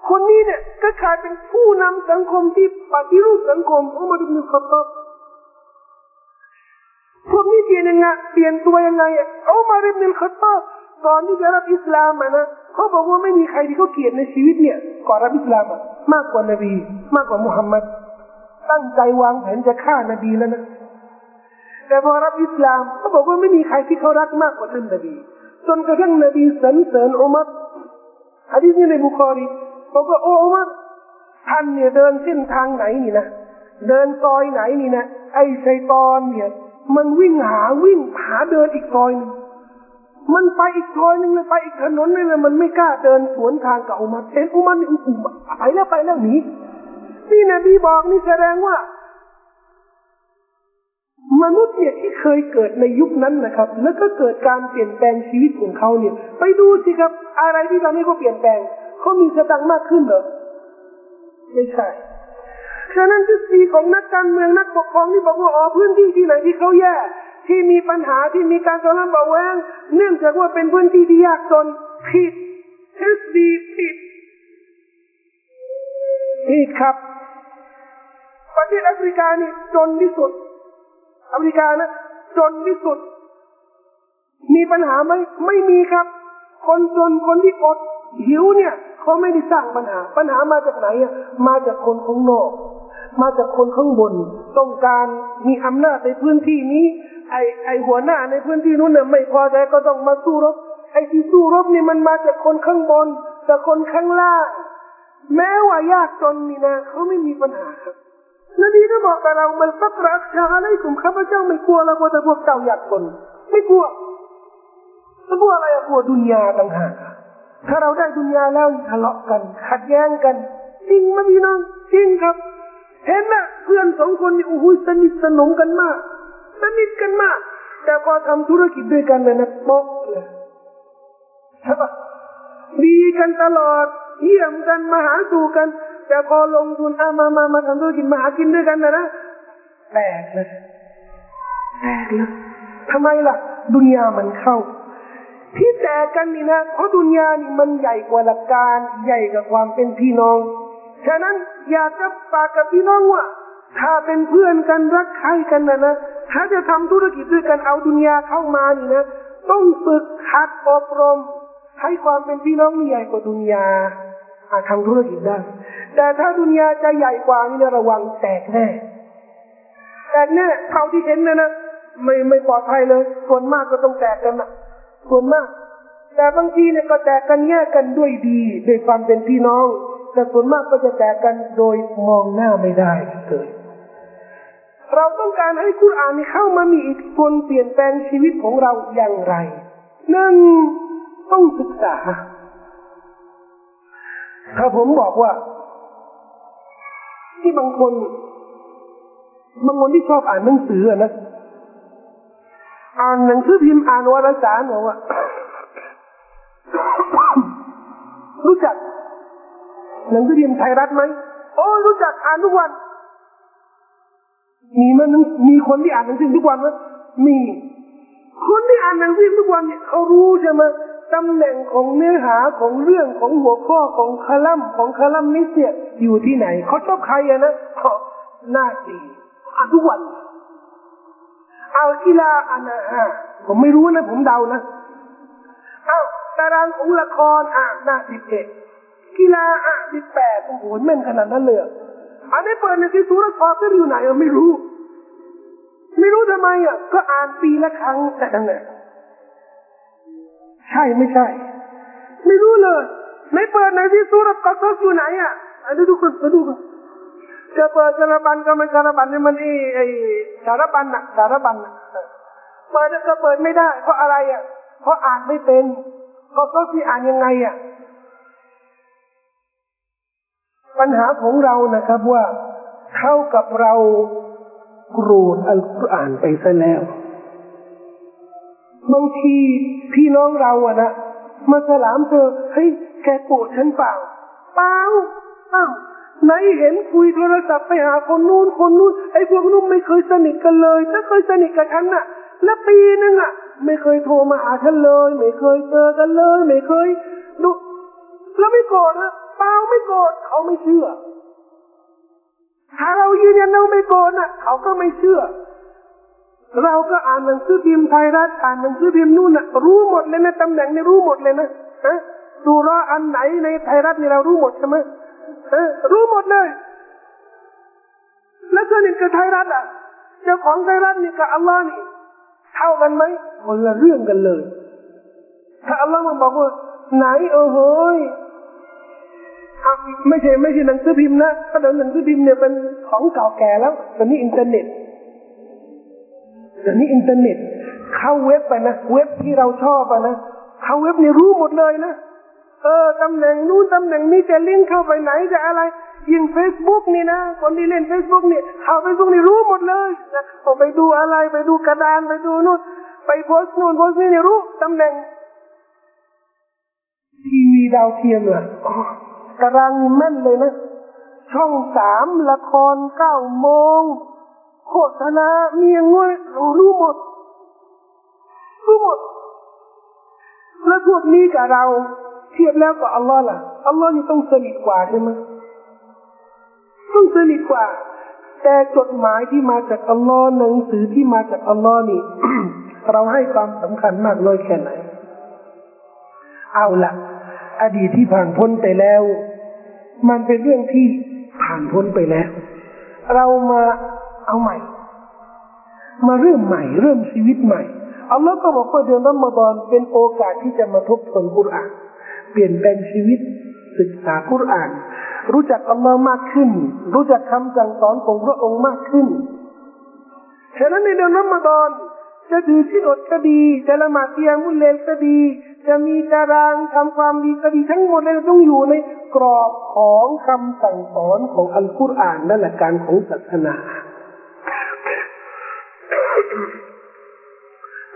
คนนี้เนี่ยก็กลายเป็นผู้นำสังคมที่ปฏิรูปสังคมอุมัร อิบนุ ค็อฏฏอบพวกนี้เปลี่ยนยังไงเปลี่ยนตัวยังไงอุมัร อิบนุ ค็อฏฏอบตอนที่จะรับอิสลามนะเขาบอกว่าไม่มีใครที่เขาเกลียดในชีวิตเนี่ยก่อนรับอิสลามมากกว่านบีมากกว่ามุฮัมมัดตั้งใจวางแผนจะฆ่านบีแล้วนะแต่พอรับอิสลามเขาบอกว่าไม่มีใครที่เขารักมากกว่าท่านนบีจนกระทั่งนบีสรรเสริญอุมัรหะดีษนี้ในบุคอรีบอกว่าโอ้อุมัรท่านเนี่ยเดินเส้นทางไหนนี่นะเดินซอยไหนนี่นะไอ้ชัยฏอนเนี่ยมันวิ่งหาวิ่งหาเดินอีกซอยนึงมันไปอีกซอยนึงเลยไปอีกถนนนึงเลยมันไม่กล้าเดินสวนทางกับอุมัรเห็นอุมัรนี่อุ้มไปแล้วไปแล้วหนีนี่นบีบอกนี่แสดงว่ามนุษย์เนี่ยที่เคยเกิดในยุคนั้นนะครับแล้วก็เกิดการเปลี่ยนแปลงชีวิตของเขาเนี่ยไปดูสิครับอะไรที่ทำให้เขาเปลี่ยนแปลงเขามีสตางค์มากขึ้นเหรอไม่ใช่ฉะนั้นทฤษฎีของนักการเมืองนักปกครองที่บอกว่าอ๋อพื้นที่ที่ไหนที่เขาแย่ ที่มีปัญหาที่มีการทะเลาะเบาแวงเนื่องจากว่าเป็นพื้นที่ที่ยากจนผิดทฤษฎีผิดนี่ครับประเทศแอฟริกานี่จนที่สุดอเมริกานะจนที่สุดมีปัญหาไหมไม่มีครับคนจนคนที่อดหิวเนี่ยเขาไม่ได้สร้างปัญหาปัญหามาจากไหนอ่ะมาจากคนข้างนอกมาจากคนข้างบนต้องการมีอำนาจในพื้นที่นี้ไอไอหัวหน้าในพื้นที่นู้นน่ะไม่พอใจก็ต้องมาสู้รบไอที่สู้รบนี่มันมาจากคนข้างบนจากคนข้างล่างแม้ว่ายากจนนี่นะเขาไม่มีปัญหาครับนบีก็บอกกับเรามันฟักรักชาอะไรกลุ่มข้าพเจ้าไม่กลัวแล้วกลัวแต่พวกเจ้ายากจนไม่กลัวไม่กลัวอะไรกลัวดุนยาต่างหากถ้าเราได้ดุนยาแล้วทะเลาะกันขัดแย้งกันจริงมั้ยพี่น้องจริงครับเห็นไหมเพื่อนสองคนนี่โอ้โหสนิทสนมกันมากสนิทกันมากแต่พอทำธุรกิจด้วยกันเลยนะโป๊กเลยใช่ปะดีกันตลอดเยี่ยมกันมาหาสู่กันแต่พอลงทุนเอามามามาทำธุรกิจมาหากินด้วยกันนะนะแตกเลยแตกเลยทำไมล่ะดุนยามันเข้าที่แตกกันนี่นะเพราะดุนยานี่มันใหญ่กว่าหลักการใหญ่กว่าความเป็นพี่น้องฉะนั้นอยากจะฝากกับพี่น้องว่าถ้าเป็นเพื่อนกันรักใคร่กันนะนะถ้าจะทำธุรกิจด้วยกันเอาดุนยาเข้ามานี่นะต้องฝึกหัดอบรมให้ความเป็นพี่น้องใหญ่กว่าดุนยาอาจทำธุรกิจได้แต่ถ้าดุนยาจะใหญ่กว่านี่นะระวังแตกแน่แตกแน่เท่าที่เห็นนะนะไม่ไม่ปลอดภัยเลยส่วนมากก็ต้องแตกกันนะส่วนมากแต่บางทีเนี่ยก็แตกกันแยกกันด้วยดีด้วยความเป็นพี่น้องแต่ส่วนมากก็จะแตกกันโดยมองหน้าไม่ได้เลยเราต้องการให้กุรอานเข้ามามีอิทธิพลเปลี่ยนแปลงชีวิตของเราอย่างไรหนึ่งต้องศึกษาถ้าผมบอกว่าที่บางคนบางคนที่ชอบอ่านหนังสือนะอ่านหนังสือพิมพ์อ่านวารสารบอกว่ารู้จักหนังสือพิมพ์ไทยรัฐไหมโอ้รู้จักอ่านทุกวันมีมันมีคนที่อ่านหนังสือทุกวันไหมมีคนที่อ่านหนังสือทุกวันเนี่ยเขารู้ใช่ไหมตำแหน่งของเนื้อหาของเรื่องของหัวข้อของคอลัมน์ของคอลัมน์นิเสียอยู่ที่ไหนเขาชอบใครอะนะเขาหน้าดีอ่านทุกวันเอากีฬาอ่านอาหารผมไม่รู้นะผมเดานะเอาตารางของละครอ่านหน้าสิบเอ็ดกีฬาอ่ะสิบแปดโอ้โหแม่นขนาดนั้นเลยอันนี้เปิดในที่ซูเราะฮอฟิรอยู่ไหนอ่ะไม่รู้ไม่รู้ทำไมอ่ะก็อ่านปีละครั้งแต่ดังนั้นใช่ไม่ใช่ไม่รู้เลยไม่เปิดในที่ซูเราะฮอฟิรอยู่ไหนอ่ะอันนี้ดูคนมาดูกันจะเปิดสารบัญก็ไม่สารบัญนี่มันอีไอสารบัญน่ะสารบัญน่ะเปิดก็เปิดไม่ได้เพราะอะไรอ่ะเพราะอ่านไม่เป็นเขาต้องที่อ่านยังไงอ่ะปัญหาของเรานะครับว่าเท่ากับเราโกรธอัลกุรอานไปซะแล้วบางทีพี่น้องเราอะนะมาสลามเธอเฮ้ยแกโกรธฉันเปล่าเปล่าอ้าวไหนเห็นคุยโทรศัพท์ไปหาคนนู้นคนนู้นไอ้พวกนู้นไม่เคยสนิทกันเลยถ้าเคยสนิทกับฉันน่ะแล้วปีนึงอะไม่เคยโทรมาหาฉันเลยไม่เคยเจอกันเลยไม่เคยดูแล้วไม่โกรธนะเปล่าไม่โกรธเขาไม่เชื่อถ้าเรายืนยันเราไม่โกรธนะเขาก็ไม่เชื่อเราก็อ่านหนังสือพิมพ์ไทยรัฐอ่านหนังสือพิมพ์นู่นนะรู้หมดเลยนะตำแหน่งนี่รู้หมดเลยนะฮะดูรออันไหนในไทยรัฐนี่เรารู้หมดใช่ไหมเออรู้หมดเลยแล้วสนิทกับไทยรัฐอ่ะเจ้าของไทยรัฐนี่กับอัลลอฮ์นี่เท่ากันไหมคนละเรื่องกันเลยถ้าอัลลอฮ์มาบอกว่าไหนเออเฮ้ยไม่ใช่ไม่ใช่หนังสือพิมพ์นะเพราะหนังสือพิมพ์เนี่ยเป็นของเก่าแก่แล้วตอนนี้อินเทอร์เน็ตตอนนี้อินเทอร์เน็ตเข้าเว็บไปนะเว็บที่เราชอบอะนะเข้าเว็บนี่รู้หมดเลยนะเออตำแหน่งนู้นตำแหน่งนี้จะลิงก์เข้าไปไหนจะอะไรยิ่ง Facebook นี่นะคนที่เล่น Facebook นี่เข้า Facebook นี่รู้หมดเลยนะไปดูอะไรไปดูกระดานไปดูนู่นไปโพสต์นู่นโพสต์นี่นี่รู้ตำแหน่งทีวีดาวเทียมอะตารางนี่แม่นเลยนะช่องสามละครเก้าโมงโฆษณาเมียงวดรู้หมด รู้หมดแล้วพวกนี้กับเราเทียบแล้วกับอัลลอฮ์ล่ะอัลลอฮ์นี่ต้องสนิทกว่าใช่ไหมต้องสนิทกว่าแต่จดหมายที่มาจากอัลลอฮ์หนังสือที่มาจากอัลลอฮ์นี่ เราให้ความสำคัญมากน้อยแค่ไหนเอาล่ะอดีตที่ผ่านพ้นไปแล้วมันเป็นเรื่องที่ผ่านพ้นไปแล้วเรามาเอาใหม่มาเริ่มใหม่เริ่มชีวิตใหม่อัลลอฮ์ก็บอกว่าเดือนรอมฎอนเป็นโอกาสที่จะมาทบทวนกุรอานเปลี่ยนแปลงชีวิตศึกษากุรอานรู้จักอัลลอฮ์มากขึ้นรู้จักคำสั่งสอนของพระองค์มากขึ้นฉะนั้นในเดือนรอมฎอนจะถือศีลอดก็ดีจะละหมาดกิยามุลเลลก็ดีจะมีตารางทำความดีก็ดีทั้งหมดเลยต้องอยู่ในกรอบของคำสั่งสอนของอัลกุรอานนั่นแหละการของศาสนา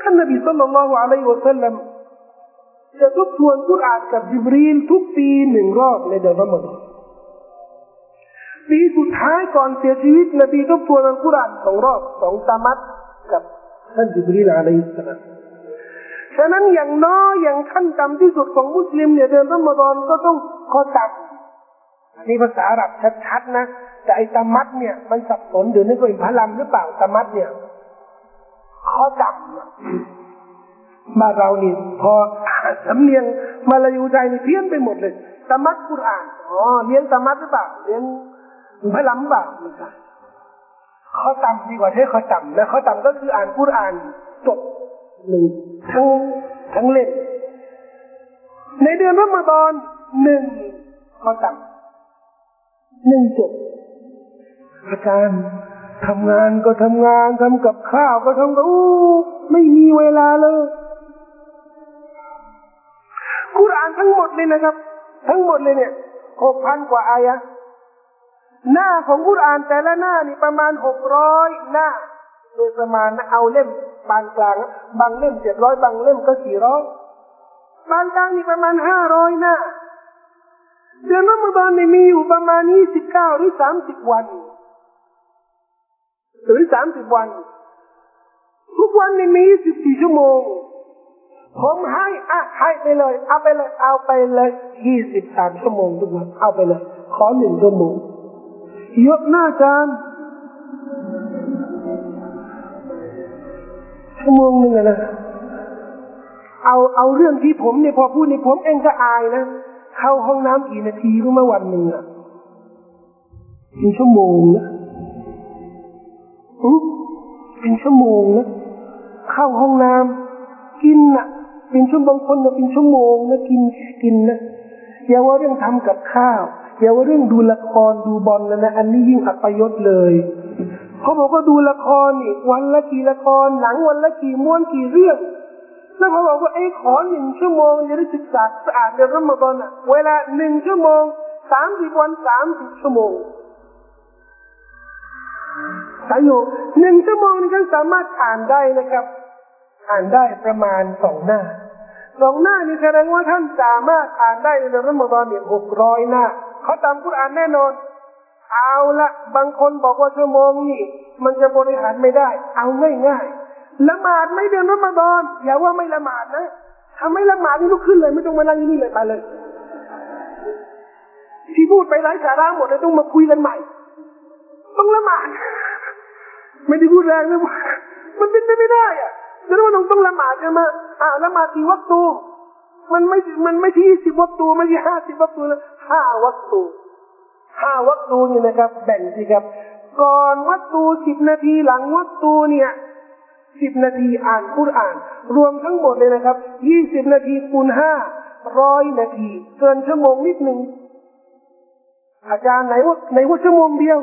ท่านนบีศ็อลลัลลอฮุอะลัยฮิวะซัลลัมจะทบทวนกุรอานกับญิบรีลทุกปีหนึ่งรอบในเดือนรอมฎอนปีสุดท้ายก่อนเสียชีวิตนบีทบทวนอัลกุรอานสองรอบสองตามัดกับท่านญิบรีลอะลัยฮิสสลามฉะนั้นอย่างน้อยอย่างขั้นต่ำที่สุดของมุสลิมเนี่ยเดือนรอมฎอนก็ต้องขอตักนี่ภาษาอาหรับชัดๆนะแต่ไอ้ตามัดเนี่ยมันสับสนเดี๋ยวนี้ก็อิพะลัมหรือเปล่าตามัดเนี่ยขอตักมาเรานี่พอสำเนียงมาลายูใจนี่เพี้ยนไปหมดเลยตามัดกุรอานอ๋อเลี้ยงตามัดหรือเปล่าเลี้ยงอิพะลัมหรือเปล่าข้อต่ำดีกว่าใช้ข้อต่ำนะข้อต่ำก็คืออ่านกุรอานจบหนึ่งทั้งทั้งเล่มในเดือนรอมฎอนหนึ่งข้อต่ำหนึ่งจบอาจารย์ทำงานก็ทำงานทำกับข้าวก็ทำกับอู้ไม่มีเวลาเลยกุรอานทั้งหมดเลยนะครับทั้งหมดเลยเนี่ยหกพันกว่าอายะห์หน้าของกุรอานแต่ละหน้านี่ประมาณหกร้อยหน้าโดยประมาณนะเอาเล่มปานกลางบางเล่มเจ็ดร้อยบางเล่มก็สี่ร้อยปานกลางนี่ประมาณห้าร้อยหน้าเดือนรอมฎอนนี่มีอยู่ประมาณยี่สิบเก้าหรือสามสิบวันหรือสามสิบวันทุกวันนี่มียี่สิบสี่ชั่วโมงผมให้อ่ะให้ไปเลยเอาไปเลยเอาไปเลยยี่สิบสามชั่วโมงทุกวันเอาไปเลยขอหนึ่งชั่วโมงยกหน้าจานชั่วโมงนึงนะเอาเอาเรื่องที่ผมเนี่ยพอพูดนี่ผมเองก็อายนะเข้าห้องน้ำกี่นาทีรู้ไหมวันหนึ่งอ่ะเป็นชั่วโมงนะอือเป็นชั่วโมงนะเข้าห้องน้ำกินอ่ะเป็นชั่วบางคนเนี่ยเป็นชั่วโมงนะกินกินนะอย่าว่าเรื่องทำกับข้าวอย่าว่าเรื่องดูละครดูบอลแล้วนะอันนี้ยิ่งอัปยศเลยเขาบอกว่าดูละครนี่วันละกี่ละครหนังวันละกี่ม้วนกี่เรื่องแล้วเขาบอกว่าไอ้ขอหนึ่งชั่วโมงจะได้ศึกษาสะอาดเดือนรอมฎอนอ่ะเวลาหนึ่งชั่วโมงสามสิบวันสามสิบชั่วโมงสายโยหนึ่งชั่วโมงนี่ก็สามารถอ่านได้นะครับอ่านได้ประมาณสองหน้าสองหน้านี่แสดงว่าท่านสามารถอ่านได้ในเดือนรอมฎอนเนี่ยหกร้อยหน้าเขาตามกุรอานแน่นอนเอาละบางคนบอกว่าชั่วโมงนี่มันจะบริหารไม่ได้เอาง่ายๆละหมาดไม่เดือนรอมฎอนอย่าว่าไม่ละหมาดนะถ้าไม่ละหมาดนี่ลุกขึ้นเลยไม่ต้องมานั่งนี่เลยไปเลยที่พูดไปไร้สาระหมดเลยต้องมาคุยกันใหม่ต้องละหมาดไม่ได้พูดแรงนะมันเป็นไปไม่ได้อะเดือนรอมฎอนต้องละหมาดกันมาอ่าละหมาดกี่วัตถุมันไม่มันไม่ที่สิบวัตถุไม่ที่ห้าสิบวัตถุแล้วห้าวัตถุห้าวัตถุนี่นะครับแบ่งสิครับก่อนวัตถุสิบนาทีหลังวัตถุเนี่ยสิบนาทีอ่านกุรอานรวมทั้งหมดเลยนะครับยี่สิบนาทีคูณห้าร้อยนาทีเกินชั่วโมงนิดหนึ่งอาจารย์ไหนว่าไหนว่าชั่วโมงเดียว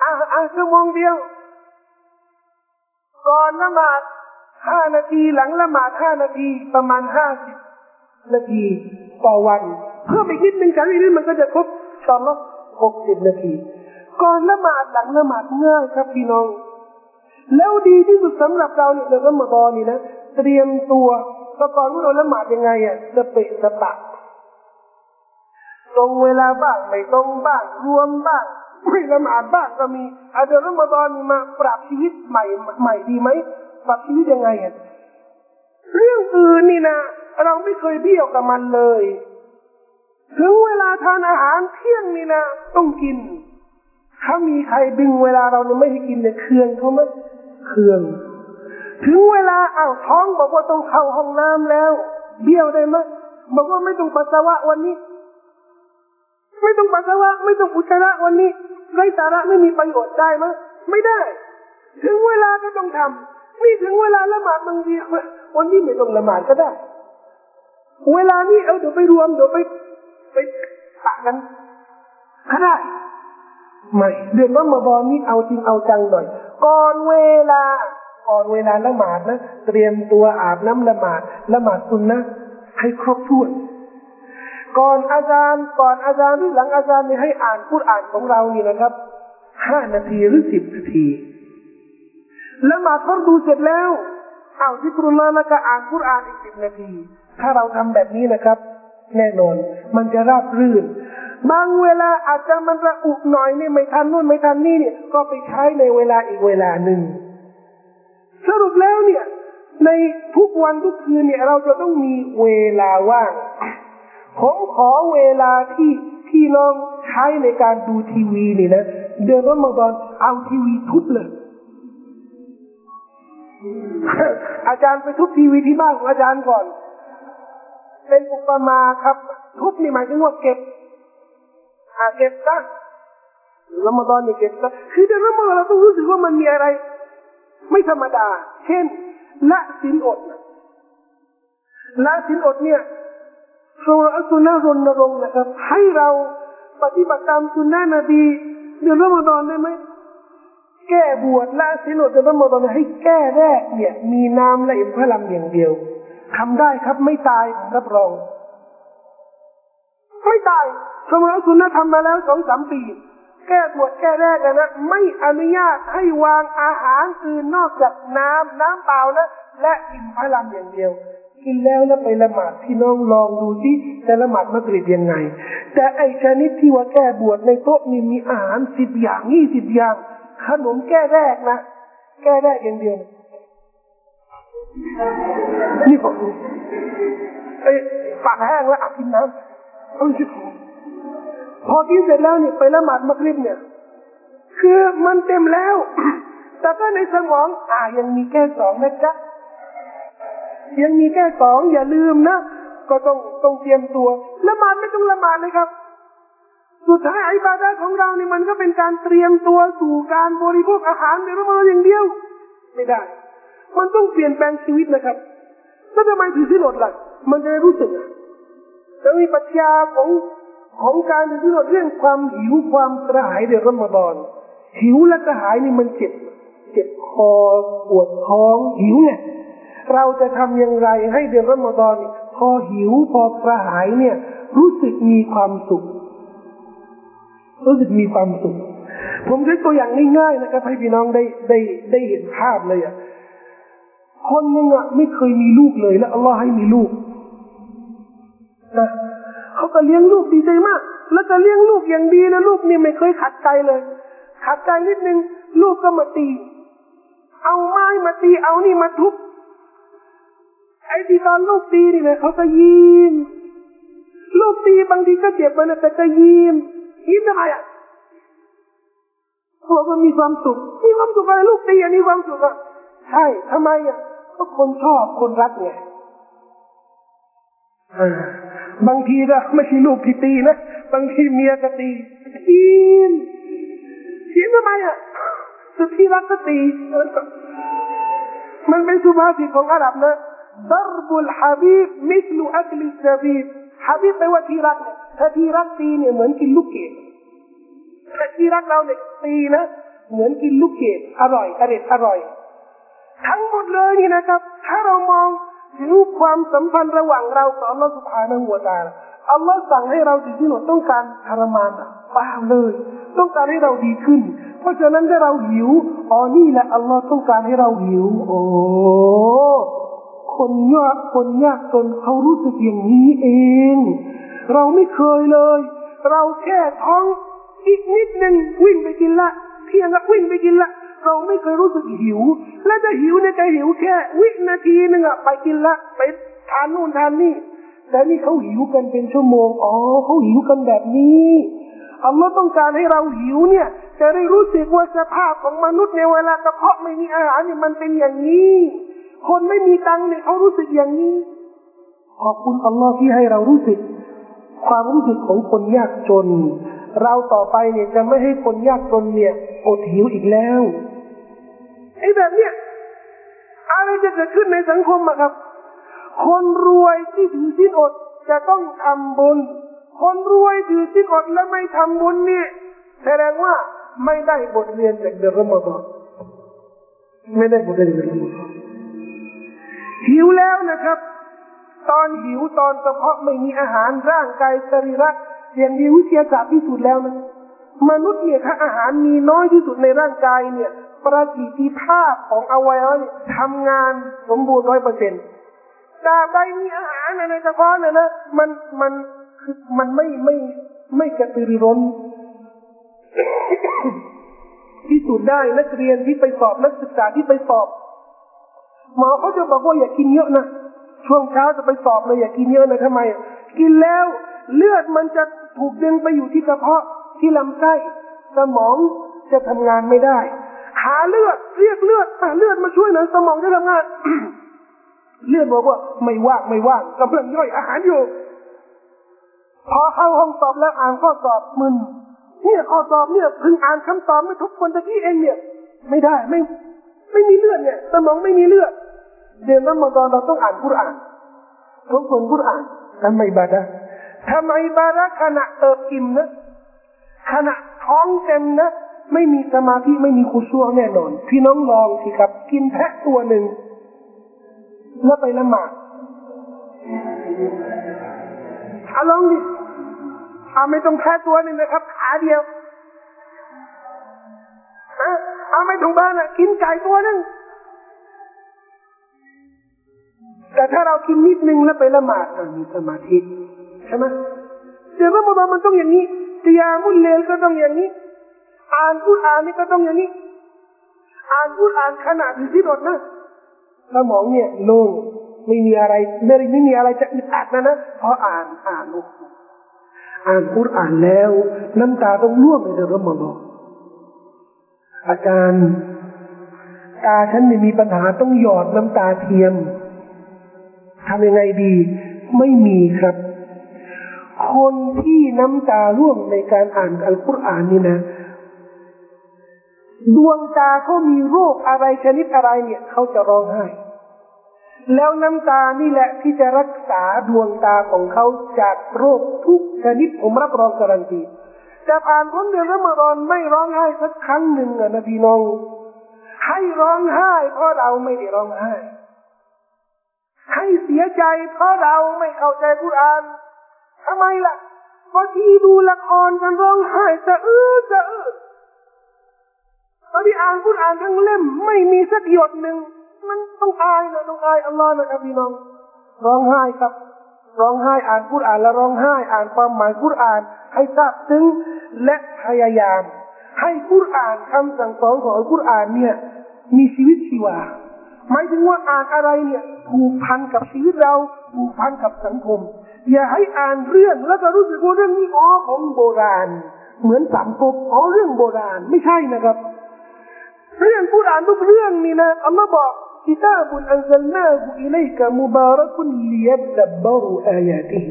อ่าอ่าชั่วโมงเดียวก่อนละหมาดห้านาทีหลังละหมาดห้านาทีประมาณห้าสิบนาทีต่อวันเพิ่มอีกนิดนึงจากนี้มันก็จะครบตอนละหกสิบนาทีก่อนละหมาดหลังละหมาดง่ายครับพี่น้องแล้วดีที่สุดสำหรับเราเนี่ยเราก็มาบอนี่นะเตรียมตัวแต่ก่อนว่าเราละหมาดยังไงอ่ะจะปิดสปะตรงเวลาบ้างไม่ตรงบ้างรวมบ้างไม่ละหมาดบ้างก็มีอาจจะละหมาดนี่มาปรับชีวิตใหม่ใหม่ดีไหมปรับชีวิตยังไงอ่ะ เรื่องอื่นนี่นะเราไม่เคยเบี้ยวกับมันเลยถึงเวลาทานอาหารเที่ยงนี่นะต้องกินถ้ามีใครดึงเวลาเราไม่ให้กินเนี่ยเคืองเขาไหมเคืองถึงเวลาอ้าวท้องบอกว่าต้องเข้าห้องน้ำแล้วเบี้ยวได้ไหมบอกว่าไม่ต้องปัสสาวะวันนี้ไม่ต้องปัสสาวะไม่ต้องอุจจาระวันนี้ไร้สาระไม่มีประโยชน์ได้ไหมไม่ได้ถึงเวลาก็ต้องทำนี่ถึงเวลาละหมาดบางทีวันนี้ไม่ต้องละหมาดก็ได้เวลานี้เอาเดี๋ยวไปรวมเดี๋ยวไปไปปะกันก็ได้ไม่เดือนรอมฎอนนี่เอาจริงเอาจังหน่อยก่อนเวลาก่อนเวลาละหมาดนะเตรียมตัวอาบน้ำละหมาดละหมาดซุนนะห์ให้ครบถ้วนก่อนอาซานก่อนอาซานหรือหลังอาซานนี่ให้อ่านกุรอานของเรานี่นะครับห้านาทีหรือสิบนาทีละหมาดฟรดูเสร็จแล้วเอาซิกรุลลอฮ์แล้วก็อ่านกุรอานอีกสิบนาทีถ้าเราทำแบบนี้นะครับแน่นอนมันจะราบรื่นบางเวลาอาจจะมันระอุหน่อยนี่ไม่ทันนู่นไม่ทันนี่เนี่ยก็ไปใช้ในเวลาอีกเวลาหนึ่งสรุปแล้วเนี่ยในทุกวันทุกคืนเนี่ยเราจะต้องมีเวลาว่างผมขอเวลาที่ที่น้องใช้ในการดูทีวีนี่นะเดือนรอมฎอนเอาทีวีทุบเลยอาจารย์ไปทุบทีวีที่บ้านของอาจารย์ก่อนเป็นอุปมาครับทุบนี่หมายถึงว่าเก็บอาเก็บซะรอมฎอนนี่เก็บซะคือเดือนรอมฎอนเราต้องรู้สึกว่ามันมีอะไรไม่ธรรมดาเช่นละศีลอดละศีลอดเนี่ยสุนนะสุนนะรณรงค์นะครับให้เราปฏิบัติตามสุนนะนบีเดือนรอมฎอนได้ไหมแก้บวชละศีลอดเดือนรอมฎอนให้แก้แรกเนี่ยมีน้ำและอิ่มพลังอย่างเดียวทำได้ครับไม่ตายผมรับรองไม่ตายสมัยสุนนะทำมาแล้ว สองถึงสาม ปีแก้บวชแก้แรกนะไม่อนุญาตให้วางอาหารอื่นนอกจากน้ำน้ำเปล่านะและอิ่มพลังอย่างเดียวกินแล้วแล้วไปละหมาดพี่น้องลองดูสิจะละหมาดมักริบยังไงแต่ไอ้ชนิดที่ว่าแก้บวชในโต๊ะนี่มีอาหารสิบอย่างยี่สิบอย่างขนมแก้แรกนะแก้แรกอย่างเดียวนี่ผมไอ้ปากแห้งแล้วอาบกินน้ำเอาสิพอกินเสร็จแล้วเนี่ยไปละหมาดมักริบเนี่ยคือมันเต็มแล้วแต่ก็ในสมองอ่ายังมีแก้สองนะจ๊ะยังมีแค่สองอย่าลืมนะก็ต้องต้องเตรียมตัวละหมาดไม่ต้องละหมาดเลยครับสุดท้ายอิบาดะห์ของเราเนี่ยมันก็เป็นการเตรียมตัวสู่การบริโภคอาหารในรอมฎอนอย่างเดียวไม่ได้มันต้องเปลี่ยนแปลงชีวิตนะครับแล้วทำไมถึงที่หลดล่ะมันจะรู้สึกจะมีปรัชญาของของการที่หลดเรื่องความหิวความกระหายในรอมฎอนหิวและกระหายนี่มันเจ็บเจ็บคอปวดท้องหิวเนี่ยเราจะทำอย่างไรให้เดือนรอมฎอนพอหิวพอกระหายเนี่ยรู้สึกมีความสุขรู้สึกมีความสุขผมยกตัวอย่างง่ายๆนะครับให้พี่น้องได้ได้ได้เห็นภาพเลยอ่ะคนนึงอ่ะไม่เคยมีลูกเลยแล้วอัลลอฮ์ให้มีลูกนะเขาก็เลี้ยงลูกดีใจมากแล้วก็เลี้ยงลูกอย่างดีนะลูกนี่ไม่เคยขัดใจเลยขัดใจนิดนึงลูกก็มาตีเอาไม้มาตีเอานี่มาทุบไอ้ที่ตอนลูกตีนี่นะเขาจะยิ้มลูกตีบางทีก็เจ็บมันแต่จะยิ้มยิ้มได้อะเพราะมันมีความสุขมีความสุขอะไรลูกตีอันนี้ความสุขอะใช่ทำไมอะเพราะคนชอบคนรักไงบางทีก็ไม่ใช่ลูกที่ตีนะบางทีเมียก็ตียิ้มยิ้มทำไมอะสุดที่รักก็ตีมันเป็นสุภาษิตของอาหรับนะดับบุลฮับีบมิสลูอักลิซาบีบฮับีบแปลว่าที่รักเนี่ยถ้าที่รักตีเนี่ยเหมือนกินลูกเกดถ้าที่รักเราเนี่ยตีนะเหมือนกินลูกเกดอร่อยอร่อยอร่อยทั้งหมดเลยนี่นะครับถ้าเรามองถึงความสัมพันธ์ระหว่างเรากับอัลลอฮฺซุบฮานะฮูวะตะอาลาอัลลอฮฺสั่งให้เราดีขึ้นต้องการทรมานเปล่าเลยต้องการให้เราดีขึ้นเพราะฉะนั้นถ้าเราหิวอ๋อนี่แหละอัลลอฮฺต้องการให้เราหิวโอ้คนยากคนยากจนเขารู้สึกอย่างนี้เองเราไม่เคยเลยเราแค่ท้องอีกนิดนึงวิ่งไปกินละเที่ยงก็วิ่งไปกินละ เราไม่เคยรู้สึกหิวและจะหิวเนี่ยจะหิวแค่วินาทีนึงอะไปกินละไปทานนู่นทานนี่แต่นี่เขาหิวกันเป็นชั่วโมงอ๋อเขาหิวกันแบบนี้อัลลอฮ์ต้องการให้เราหิวเนี่ยจะได้รู้สึกว่าสภาพของมนุษย์ในเวลากระเพาะไม่มีอาหารเนี่ยมันเป็นอย่างนี้คนไม่มีตังเนี่ยเขารู้สึกอย่างนี้ขอบคุณอัลลอฮ์ที่ให้เรารู้สึกความรู้สึกของคนยากจนเราต่อไปเนี่ยจะไม่ให้คนยากจนเนี่ยอดหิวอีกแล้วไอ้แบบเนี้ยอะไรจะเกิดขึ้นในสังคมอะครับคนรวยที่ถือศีลอดจะต้องทำบุญคนรวยถือศีลอดและไม่ทำบุญเนี่ยแสดงว่าไม่ได้บทเรียนจากเดือนรอมฎอนไม่ได้บทเรียนจากเดือนรอมฎอนหิวแล้วนะครับตอนหิวตอนกระเพาะไม่มีอาหารร่างกายสรีระอย่างดีวิทยาศาสตร์ที่สุดแล้วนะมนุษย์เนี่ยถ้าอาหารมีน้อยที่สุดในร่างกายเนี่ยประสิทธิภาพของอวัยวะเนี่ยทำงานสมบูรณ์ร้อยเปอร์เซ็นต์ตราบใดมีอาหารในกระเพาะเนี่ยนะมันมันมันไม่ไม่ไม่กระตือรือร้น ที่สุดได้นักเรียนที่ไปสอบนักศึกษาที่ไปสอบหมอเขาจะบอกว่าอย่ากินเยอะนะช่วงเช้าจะไปสอบเลยอย่ากินเยอะนะทำไมกินแล้วเลือดมันจะถูกดึงไปอยู่ที่กระเพาะที่ลำไส้สมองจะทำงานไม่ได้หาเลือดเรียกเลือดหาเลือดมาช่วยหน่อยสมองจะทำงาน เลือดบอกว่าไม่ว่างไม่ว่างกำลังย่อยอาหารอยู่พอเข้าห้องสอบแล้วอ่านข้อสอบมึนเนี่ยข้อสอบเนี่ยพึงอ่านคำตอบไม่ทุกคนตะกี้เองเนี่ยไม่ได้ไม่ไม่มีเลือดเนี่ยสมองไม่มีเลือดเดือนรอมฎอนเราต้องอ่านกุรอานทุกคนกุรอานทำไมบาดะทำไมบาดะขณะเติบอิ่มนะขณะท้องเต็มนะไม่มีสมาธิไม่มีคุซัวแน่นอนพี่น้องลองสิครับกินแพะตัวหนึ่งแล้วไปละหมาดเอาลองดิเอาไม่ต้องแพะตัวหนึ่งนะครับขาเดียวเอาไม่ต้องบ้านนะกินไก่ตัวหนึ่งแต่ถ้าเรากินนิดนึงแล้วไปละหมาดมีสมาธิใช่ไหมเดี๋ยวรอมฎอนมันต้องอย่างนี้กิยามุลเลลก็ต้องอย่างนี้อ่านกุรอานนี่ก็ต้องอย่างนี้อ่านกุรอานขณะที่รดนะสมองเนี่ยโล่งไม่มีอะไรไม่ไม่มีอะไรจะอึดอัดนะนะพออ่านอ่านลูกอ่านกุรอานแล้วน้ำตาต้องร่วงในเดือนรอมฎอนอาจารย์ตาฉันมีปัญหาต้องหยอดน้ำตาเทียมทำยังไงดีไม่มีครับคนที่น้ำตาร่วงในการอ่านอัลกุรอานนี่นะดวงตาเขามีโรคอะไรชนิดอะไรเนี่ยเขาจะร้องไห้แล้วน้ำตานี่แหละที่จะรักษาดวงตาของเขาจากโรคทุกชนิดผมรับรองการันตีจะผ่านพ้นเดือนรอมฎอนไม่ร้องไห้สักครั้งหนึ่งนะพี่น้องให้ร้องไห้เพราะเราไม่ได้ร้องไห้ให้เสียใจเพราะเราไม่เข้าใจกุรอานทำไมล่ะพอที่ดูละครกันร้องไห้จะอื้อจะอื้อตอนที่อ่านกุรอานทั้งเล่มไม่มีสักหยดหนึ่งมันต้องอายนะต้องอายอัลลอฮ์นะครับพี่น้องร้องไห้ครับร้องไห้อ่านกุรอานแล้วร้องไห้อ่านความหมายกุรอานให้ทราบซึ้งและพยายามให้กุรอานคำสั่งสอนของกุรอานเนี่ยมีชีวิตชีวาหมายถึงว่าอ่านอะไรเนี่ยผูกพันกับชีวิตเราผูกพันกับสังคมอย่าให้อ่านเรื่องแล้วก็รู้สึกว่าเรื่องนี้อ๋อของโบราณเหมือนสามก๊กอ๋อเรื่องโบราณไม่ใช่นะครับเรื่องกุรอานทุกเรื่องนี่นะอัลลอฮ์บอกกิตาบุนอันซัลนาฮุอิลัยกะมุบารักุนลิยัดดับบารูอายาติฮิ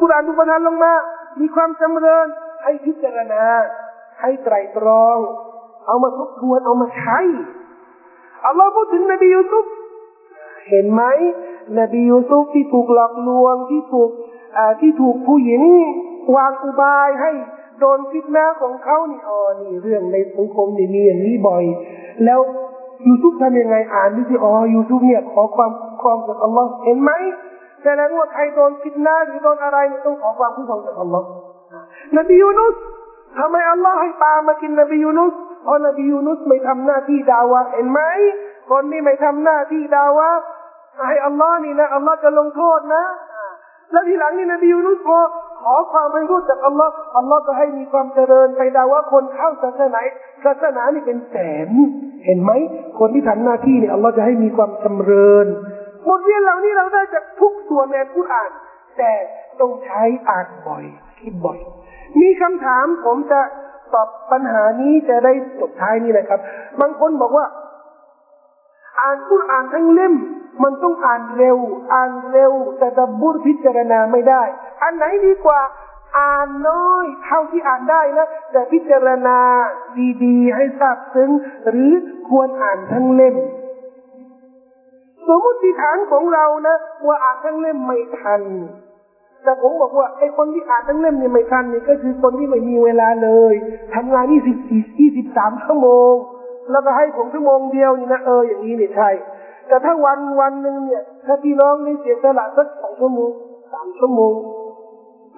กุรอานทุกประการลงมามีความจำเริญให้พิจารณาให้ไตรตรองเอามาทบทวนเอามาใช้อัลลอฮ์พูดถึงนบียูซุฟเห็นไหมนบียูซุฟที่ถูกหลอกลวงที่ถูกที่ถูกผู้หญิงวางอุบายให้โดนฟิตนะของเขานี่อ๋อนี่เรื่องในสังคมนี่มีอย่างนี้บ่อยแล้วยูซุฟทำยังไงอ่านดูสิอ๋อยูซุฟเนี่ยขอความความจากอัลลอฮ์เห็นไหมแสดงว่าใครโดนฟิตนะหรือโดนอะไรต้องขอความคุ้มครองจากอัลลอฮ์นบียูนุสทำไมอัลลอฮ์ให้ปลามากินนบียูนุสเพราะนบียูนุสไม่ทำหน้าที่ดาวะเห็นไหมคนที่ไม่ทำหน้าที่ดาวะให้อัลลอฮ์นี่นะอัลลอฮ์จะลงโทษนะแล้วทีหลังนี่นบียูนุสพอข ขอความไม่รู้จากอัลลอฮ์อัลลอฮ์จะให้มีความเจริญไปดาว่าคนเข้าศาสนาศาสนานี่เป็นแสนเห็นไหมคนที่ทำหน้าที่เนี่ยอัลลอฮ์จะให้มีความจำเริญบทเรียนเหล่านี้เราได้จากทุกส่วนในกุรอานแต่ต้องใช้อ่านบ่อยคิดบ่อยมีคำถามผมจะตอบปัญหานี้จะได้จบท้ายนี่เลยครับบางคนบอกว่าอ่านกุรอานทั้งเล่มมันต้องอ่านเร็วอ่านเร็วแต่ตะบุรพิจารณาไม่ได้อันไหนดีกว่าอ่านน้อยเท่าที่อ่านได้นะแต่พิจารณาดีๆให้ทราบซึ้งหรือควรอ่านทั้งเล่มสมมติฐานของเรานะว่าอ่านทั้งเล่มไม่ทันแต่ผมบอกว่าไอ้คนที่อ่านทั้งเล่มเนี่ยไม่ทันนี่ก็คือคนที่ไม่มีเวลาเลยทำงานยี่สิบสี่ ยี่สิบสามชั่วโมงแล้วก็ให้ผมชั่วโมงเดียวนี่นะเอออย่างนี้เนี่ยใช่แต่ถ้าวันวันหนึ่งเนี่ยถ้าพี่น้องได้เสียสละสักสองชั่วโมงสามชั่วโมง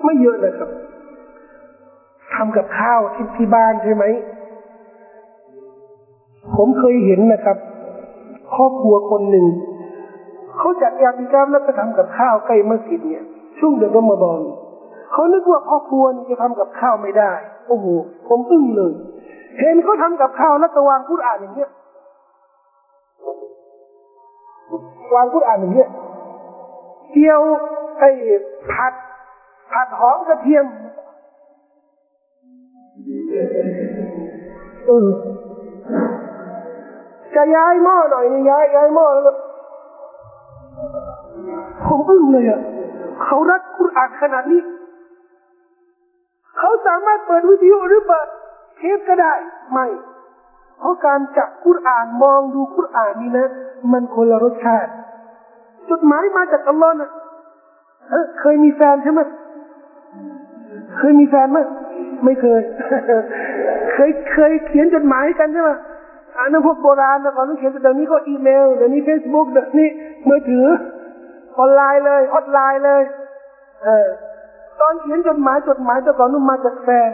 ไม่เยอะเลยครับทำกับข้าวที่ที่บ้านใช่ไหมผมเคยเห็นนะครับครอบครัวคนหนึ่งเขาจัดยามกิจกรรมแล้วก็ทำกับข้าวใกล้มัสยิดเนี่ยช่วงเดือนรอมฎอนเขานึกว่าครอบครัวจะทำกับข้าวไม่ได้โอ้โหผมอึ้งเลยเห็นเขาทำกับข้าวแล้วก็วางกุรอานอย่างเงี้ยวางกุรอานอย่างเงี้ยเจียวไอ้ผัดผัดหอมกระเทียมเออจะย้ายหม้อหน่อยนี่ย้ายย้ายหม้อแล้วผมอึ้งเลยอ่ะเขารักกุรอานขนาดนี้เขาสามารถเปิดวิดีโอหรือเปิดเทปก็ได้ไม่เพราะการจับกุรอานมองดูกุรอานนี่นะมันคนละรสชาติจดหมายมาจากอัลลอฮ์นะเคยมีแฟนใช่ไหมเคยมีแฟนไหมไม่เคย เคยเคยเขียนจดหมายกันใช่ไหมอันนั้นพวกโบราณนะก่อนที่เขียนแต่เดี๋ยวนี้ก็อีเมลเดี๋ยวนี้เฟซบุ๊กเดี๋ยวนี้มือถือออนไลน์เลยออนไลน์เลยเออตอนเขียนจดหมายจดหมายแต่ก่อนนู้นมาจากแฟน